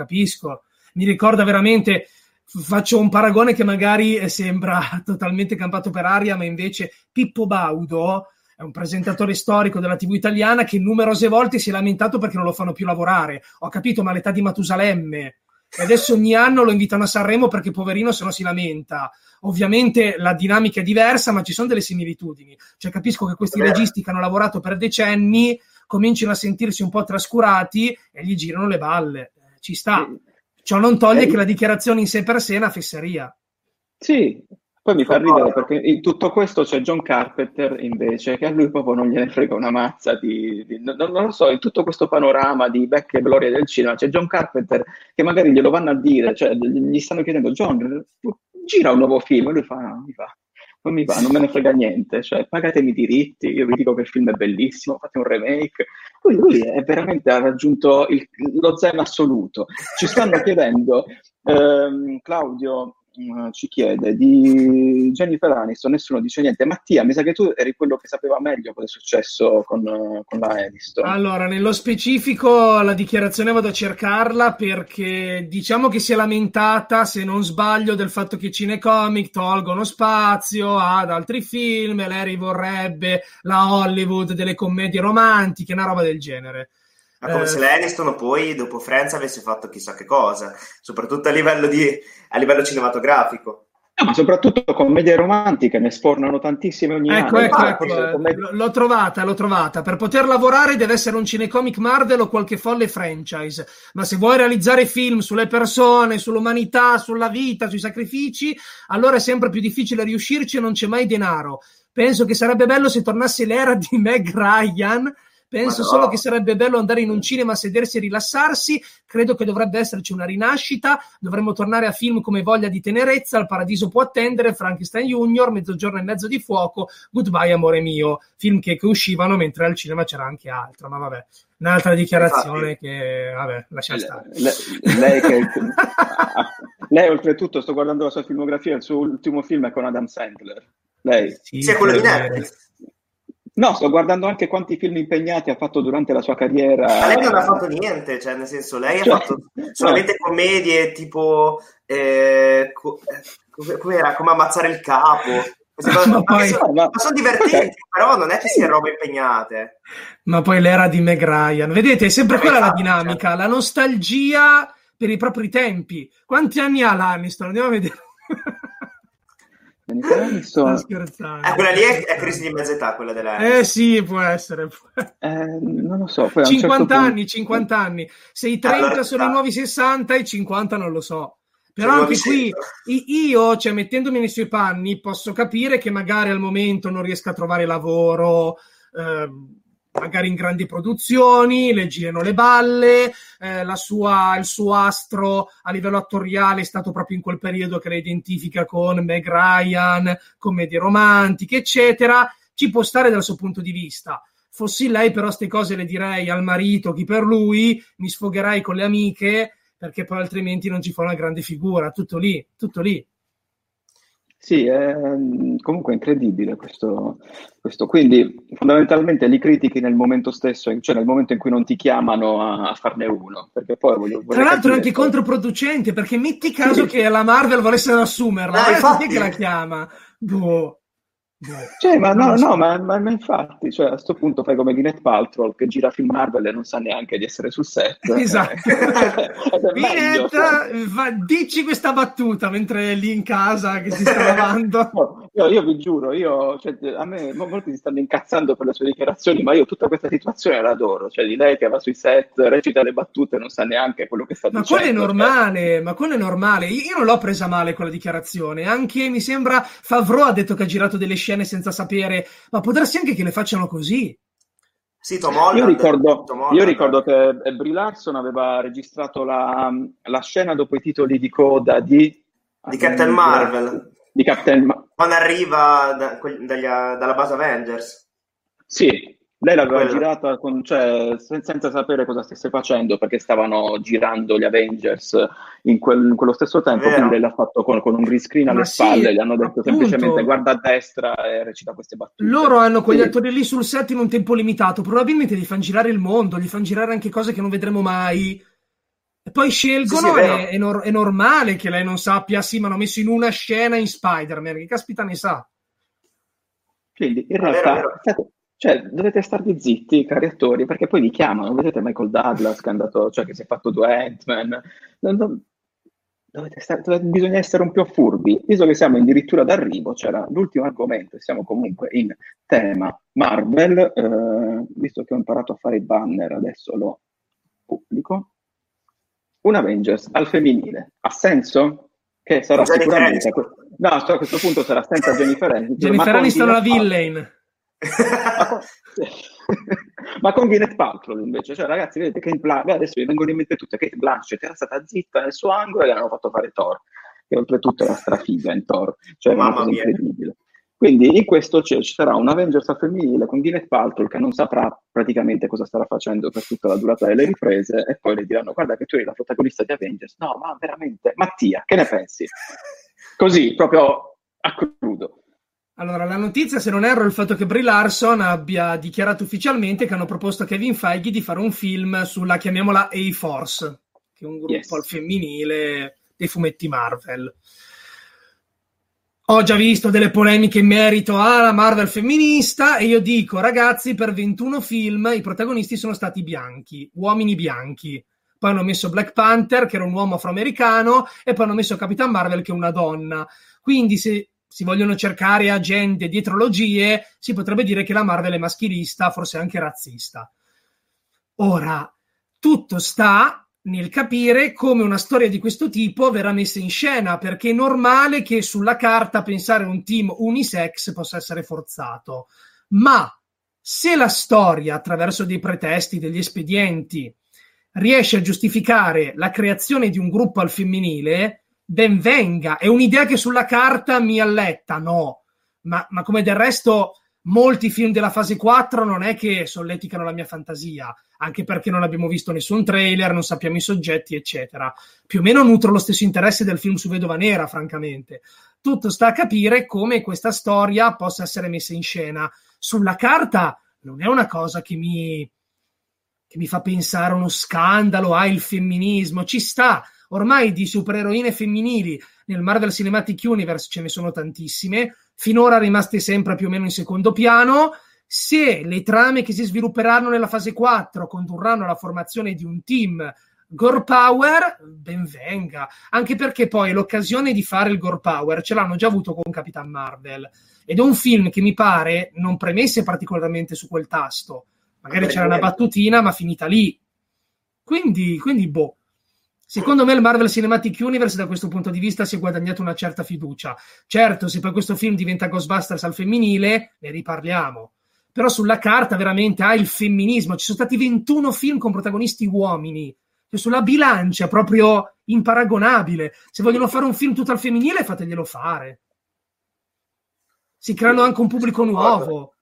mi ricorda veramente, faccio un paragone che magari sembra totalmente campato per aria, ma invece Pippo Baudo è un presentatore storico della TV italiana che numerose volte si è lamentato perché non lo fanno più lavorare, ho capito, ma all'età di Matusalemme, e adesso ogni anno lo invitano a Sanremo perché poverino se no si lamenta. Ovviamente la dinamica è diversa, ma ci sono delle similitudini, cioè capisco che questi registi che hanno lavorato per decenni cominciano a sentirsi un po' trascurati e gli girano le balle, ci sta. Ciò non toglie che la dichiarazione in sé per sé è una fesseria. Sì, poi mi fa ridere perché in tutto questo c'è John Carpenter invece, che a lui proprio non gliene frega una mazza di non lo so, in tutto questo panorama di vecchie glorie del cinema c'è John Carpenter che magari glielo vanno a dire, cioè gli stanno chiedendo John, gira un nuovo film, e lui fa non mi va, non me ne frega niente, cioè pagatemi i diritti, io vi dico che il film è bellissimo, fate un remake. Lui è veramente, ha raggiunto lo zen assoluto. Ci stanno chiedendo, Claudio ci chiede di Jennifer Aniston, nessuno dice niente. Mattia, mi sa che tu eri quello che sapeva meglio cosa è successo con la Aniston. Allora, nello specifico la dichiarazione vado a cercarla, perché diciamo che si è lamentata, se non sbaglio, del fatto che i cinecomic tolgono spazio ad altri film, e lei vorrebbe la Hollywood delle commedie romantiche, una roba del genere. Ma come se l'Aniston poi dopo Friends avesse fatto chissà che cosa, soprattutto a livello cinematografico. No, ma soprattutto commedie romantiche ne spornano tantissime ogni anno. L'ho trovata. Per poter lavorare deve essere un cinecomic Marvel o qualche folle franchise, ma se vuoi realizzare film sulle persone, sull'umanità, sulla vita, sui sacrifici, allora è sempre più difficile riuscirci e non c'è mai denaro. Penso che sarebbe bello se tornasse l'era di Meg Ryan. Penso solo che sarebbe bello andare in un cinema, sedersi e rilassarsi. Credo che dovrebbe esserci una rinascita. Dovremmo tornare a film come Voglia di tenerezza, Il paradiso può attendere, Frankenstein Junior, Mezzogiorno e mezzo di fuoco, Goodbye amore mio. Film che uscivano mentre al cinema c'era anche altro, ma vabbè. Un'altra dichiarazione lascia stare. Lei oltretutto, sto guardando la sua filmografia, il suo ultimo film è con Adam Sandler. Lei. Sì, è quello di Netflix. No, sto guardando anche quanti film impegnati ha fatto durante la sua carriera. Ma lei non ha fatto niente, cioè nel senso lei ha fatto solamente commedie tipo come ammazzare il capo. Ma sono divertenti, però non è che siano robe impegnate. Ma poi l'era di Meg Ryan, vedete, è sempre quella la dinamica, certo. La nostalgia per i propri tempi. Quanti anni ha l'Aniston? Andiamo a vedere. Quella lì è crisi di mezza età, quella della sì, può essere, non lo so, poi 50 anni, se i 30 allora, sono i nuovi 60, i 50 non lo so, però anche qui io, cioè, mettendomi nei suoi panni, posso capire che magari al momento non riesca a trovare lavoro, magari in grandi produzioni, le girano le balle, il suo astro a livello attoriale è stato proprio in quel periodo che la identifica con Meg Ryan, commedie romantiche, eccetera. Ci può stare dal suo punto di vista. Fossi lei, però, ste cose le direi al marito, chi per lui, mi sfogherai con le amiche, perché poi altrimenti non ci fa una grande figura. Tutto lì. Sì, è comunque incredibile questo. Quindi fondamentalmente li critichi nel momento stesso, cioè nel momento in cui non ti chiamano a farne uno, perché poi tra l'altro è anche controproducente, perché metti caso che la Marvel volesse assumerla, infatti che la chiama? Boh. Cioè, ma infatti, cioè, a sto punto fai come Gwyneth Paltrow che gira film Marvel e non sa neanche di essere sul set. Esatto. Gwyneth, dici questa battuta mentre è lì in casa che si sta lavando. No, io vi giuro, cioè, a me molti si stanno incazzando per le sue dichiarazioni, ma io tutta questa situazione la adoro, cioè di lei che va sui set, recita le battute e non sa neanche quello che sta dicendo. Ma quello è normale. Io non l'ho presa male quella dichiarazione, anche mi sembra Favreau ha detto che ha girato delle scene senza sapere, ma può darsi anche che le facciano così. Sì, io ricordo che Brie Larson aveva registrato la scena dopo i titoli di coda di Captain Marvel. di Captain Marvel. Quando arriva dalla base Avengers. Sì. Lei l'aveva girata senza sapere cosa stesse facendo, perché stavano girando gli Avengers in quello stesso tempo, quindi lei l'ha fatto con un green screen alle spalle, gli hanno detto semplicemente guarda a destra e recita queste battute. Loro hanno quegli attori lì sul set in un tempo limitato, probabilmente gli fanno girare il mondo, gli fanno girare anche cose che non vedremo mai, e poi scelgono, è normale che lei non sappia, sì, ma hanno messo in una scena in Spider-Man, che caspita ne sa. Quindi in realtà... Vero. Cioè, dovete starvi zitti, cari attori, perché poi vi chiamano. Vedete Michael Douglas che è andato, cioè che si è fatto 2 Ant-Man. Bisogna essere un po' furbi. Visto che siamo addirittura d'arrivo, c'era l'ultimo argomento, siamo comunque in tema Marvel. Visto che ho imparato a fare i banner, adesso lo pubblico. Un Avengers al femminile. Ha senso? Che sarà sicuramente... No, a questo punto sarà senza Jennifer Aniston. Jennifer Aniston è la villain. Ma con Gwyneth Paltrow invece, cioè ragazzi, vedete che adesso vi vengono in mente tutte Kate Blanchett era stata zitta nel suo angolo e le hanno fatto fare Thor, che oltretutto era strafiga in Thor, cioè mamma, una cosa incredibile. Quindi in questo ci sarà un Avengers al femminile con Gwyneth Paltrow che non saprà praticamente cosa starà facendo per tutta la durata delle riprese, e poi le diranno guarda che tu eri la protagonista di Avengers, no ma veramente Mattia, che ne pensi? Così, proprio a crudo. Allora, la notizia, se non erro, è il fatto che Brie Larson abbia dichiarato ufficialmente che hanno proposto a Kevin Feige di fare un film sulla, chiamiamola, A-Force, che è un gruppo al femminile dei fumetti Marvel. Ho già visto delle polemiche in merito alla Marvel femminista e io dico, ragazzi, per 21 film i protagonisti sono stati bianchi, uomini bianchi. Poi hanno messo Black Panther, che era un uomo afroamericano, e poi hanno messo Capitan Marvel, che è una donna. Quindi se... si vogliono cercare agende, dietrologie, si potrebbe dire che la Marvel è maschilista, forse anche razzista. Ora, tutto sta nel capire come una storia di questo tipo verrà messa in scena, perché è normale che sulla carta pensare a un team unisex possa essere forzato. Ma se la storia, attraverso dei pretesti, degli espedienti, riesce a giustificare la creazione di un gruppo al femminile... ben venga, è un'idea che sulla carta mi alletta, no, ma come del resto molti film della fase 4 non è che solleticano la mia fantasia, anche perché non abbiamo visto nessun trailer, non sappiamo i soggetti, eccetera. Più o meno nutro lo stesso interesse del film su Vedova Nera, francamente. Tutto sta a capire come questa storia possa essere messa in scena. Sulla carta non è una cosa che mi fa pensare uno scandalo, il femminismo, ci sta. Ormai di supereroine femminili nel Marvel Cinematic Universe ce ne sono tantissime, finora rimaste sempre più o meno in secondo piano. Se le trame che si svilupperanno nella fase 4 condurranno alla formazione di un team girl power, ben venga. Anche perché poi l'occasione di fare il girl power ce l'hanno già avuto con Capitan Marvel. Ed è un film che mi pare non premesse particolarmente su quel tasto. Magari c'era una battutina, ma finita lì. Quindi boh. Secondo me il Marvel Cinematic Universe da questo punto di vista si è guadagnato una certa fiducia. Certo, se poi questo film diventa Ghostbusters al femminile, ne riparliamo. Però sulla carta veramente il femminismo. Ci sono stati 21 film con protagonisti uomini. Cioè sulla bilancia proprio imparagonabile. Se vogliono fare un film tutto al femminile, fateglielo fare. Si creano anche un pubblico nuovo.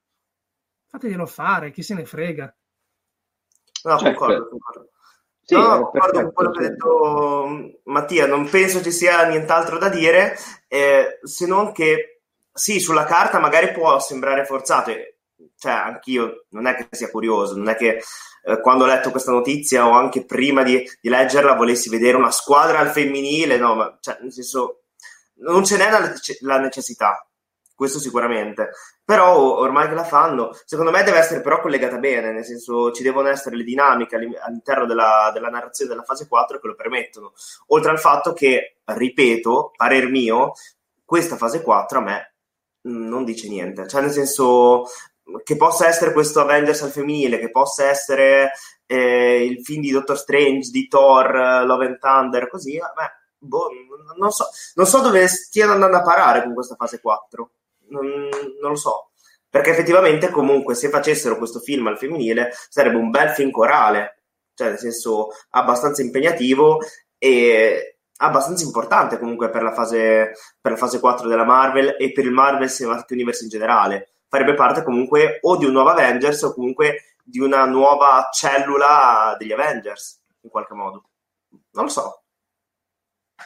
Fateglielo fare, chi se ne frega. No, concordo. Sì, no, guardo quello che ha detto Mattia, non penso ci sia nient'altro da dire, se non che sì, sulla carta magari può sembrare forzato, cioè anch'io non è che sia curioso, non è che quando ho letto questa notizia o anche prima di leggerla volessi vedere una squadra al femminile, no, ma cioè, nel senso non ce n'è la necessità, questo sicuramente, però ormai che la fanno, secondo me deve essere però collegata bene, nel senso ci devono essere le dinamiche all'interno della narrazione della fase 4 che lo permettono, oltre al fatto che, ripeto, parer mio, questa fase 4 a me non dice niente, cioè nel senso che possa essere questo Avengers al femminile, che possa essere il film di Doctor Strange, di Thor, Love and Thunder, così, a me, boh, non so dove stiano andando a parare con questa fase 4. Non lo so, perché effettivamente comunque se facessero questo film al femminile sarebbe un bel film corale, cioè nel senso abbastanza impegnativo e abbastanza importante comunque per la fase 4 della Marvel e per il Marvel Cinematic Universe in generale. Farebbe parte comunque o di un nuovo Avengers o comunque di una nuova cellula degli Avengers, in qualche modo. Non lo so.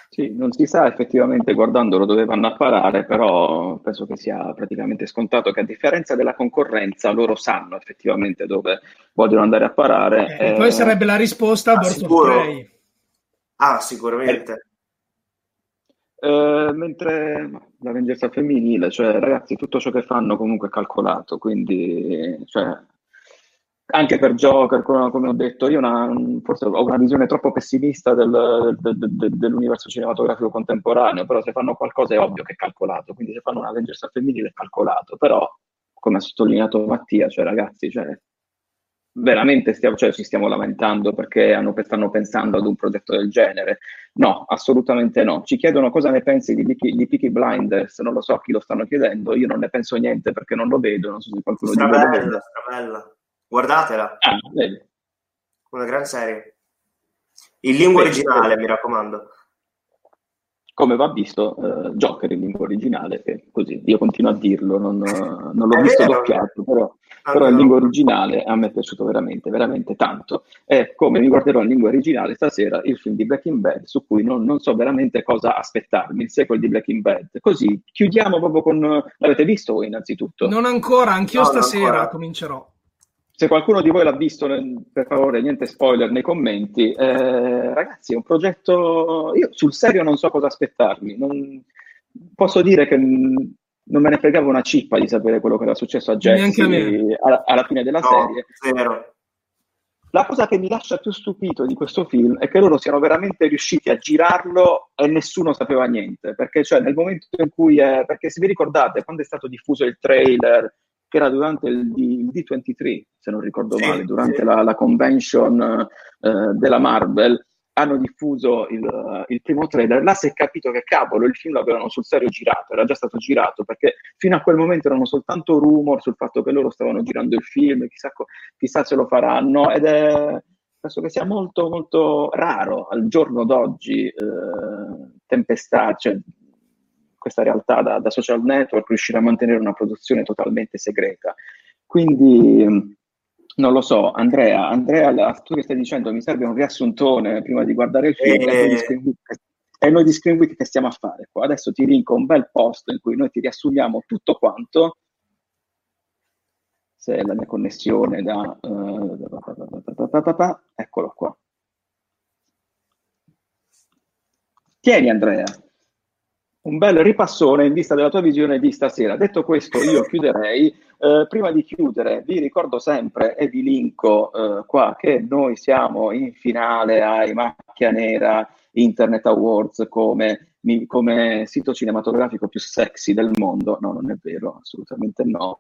Sì, non si sa effettivamente guardandolo dove vanno a parare, però penso che sia praticamente scontato che a differenza della concorrenza loro sanno effettivamente dove vogliono andare a parare. E poi sarebbe la risposta a Birds of Prey. Ah, sicuramente. Mentre la vengeanza femminile, cioè ragazzi, tutto ciò che fanno comunque è calcolato, quindi cioè, anche per Joker, come ho detto, io forse ho una visione troppo pessimista dell'universo cinematografico contemporaneo, però se fanno qualcosa è ovvio che è calcolato, quindi se fanno una vengeanza femminile è calcolato, però come ha sottolineato Mattia, cioè ragazzi, cioè veramente ci stiamo lamentando perché stanno pensando ad un progetto del genere? No, assolutamente no. Ci chiedono cosa ne pensi di Peaky Blinders, non lo so chi lo stanno chiedendo, io non ne penso niente perché non lo vedo, non so se qualcuno strabella. Guardatela, una gran serie in lingua originale, mi raccomando, come va visto Joker in lingua originale, che così io continuo a dirlo, non l'ho visto doppiato, però in lingua originale a me è piaciuto veramente, veramente tanto, e come mi guarderò in lingua originale stasera il film di Breaking Bad, su cui non so veramente cosa aspettarmi, il sequel di Breaking Bad. Così chiudiamo proprio con... L'avete visto voi innanzitutto? Non ancora, anch'io stasera ancora. Comincerò. Se qualcuno di voi l'ha visto, per favore, niente spoiler nei commenti. Ragazzi, è un progetto... Io sul serio non so cosa aspettarmi. Posso dire che non me ne fregava una cippa di sapere quello che era successo a Jack alla fine della serie. Zero. La cosa che mi lascia più stupito di questo film è che loro siano veramente riusciti a girarlo e nessuno sapeva niente. Perché cioè nel momento in cui... Perché se vi ricordate, quando è stato diffuso il trailer... che era durante il D23, se non ricordo male, durante la convention della Marvel, hanno diffuso il primo trailer. Là si è capito che cavolo, il film l'avevano sul serio girato, era già stato girato, perché fino a quel momento erano soltanto rumor sul fatto che loro stavano girando il film, chissà se lo faranno, ed è... penso che sia molto molto raro al giorno d'oggi tempestarci questa realtà da social network, riuscire a mantenere una produzione totalmente segreta. Quindi non lo so, Andrea, tu che stai dicendo mi serve un riassuntone prima di guardare il film, è noi di Screen Week che stiamo a fare qua. Adesso ti linko un bel post in cui noi ti riassumiamo tutto quanto. Se la mia connessione da... Eccolo qua. Tieni Andrea. Un bel ripassone in vista della tua visione di stasera. Detto questo, io chiuderei. Prima di chiudere, vi ricordo sempre e vi linko qua che noi siamo in finale ai Macchia Nera Internet Awards come sito cinematografico più sexy del mondo. No, non è vero, assolutamente no.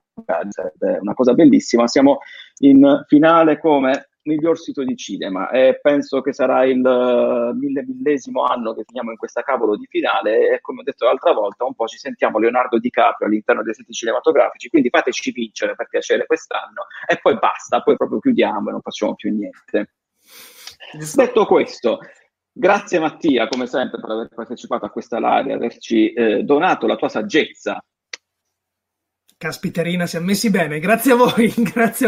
Sarebbe una cosa bellissima. Siamo in finale come miglior sito di cinema e penso che sarà il 1000º anno che finiamo in questa cavolo di finale e, come ho detto l'altra volta, un po' ci sentiamo Leonardo DiCaprio all'interno dei siti cinematografici, quindi fateci vincere per piacere quest'anno e poi basta, poi proprio chiudiamo e non facciamo più niente. Detto questo, grazie Mattia come sempre per aver partecipato a questa live, averci donato la tua saggezza. Caspiterina, siamo messi bene, grazie a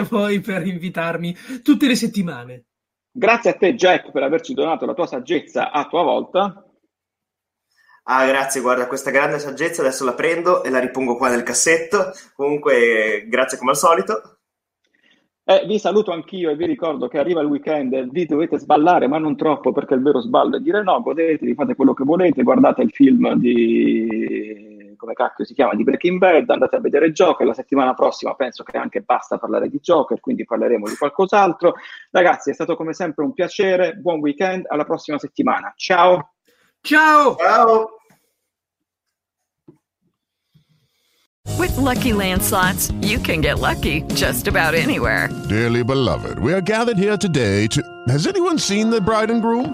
voi per invitarmi tutte le settimane. Grazie a te Jack per averci donato la tua saggezza a tua volta. Ah, grazie, guarda, questa grande saggezza adesso la prendo e la ripongo qua nel cassetto, comunque grazie come al solito. Vi saluto anch'io e vi ricordo che arriva il weekend, vi dovete sballare ma non troppo, perché il vero sballo è dire no, godetevi, fate quello che volete, guardate il film di... come cacchio si chiama? Di Breaking Bad, andate a vedere Joker, la settimana prossima penso che anche basta parlare di Joker, quindi parleremo di qualcos'altro. Ragazzi, è stato come sempre un piacere, buon weekend, alla prossima settimana, ciao! Ciao! Ciao! With Lucky Land Slots, you can get lucky just about anywhere. Dearly beloved, we are gathered here today to... Has anyone seen the bride and groom?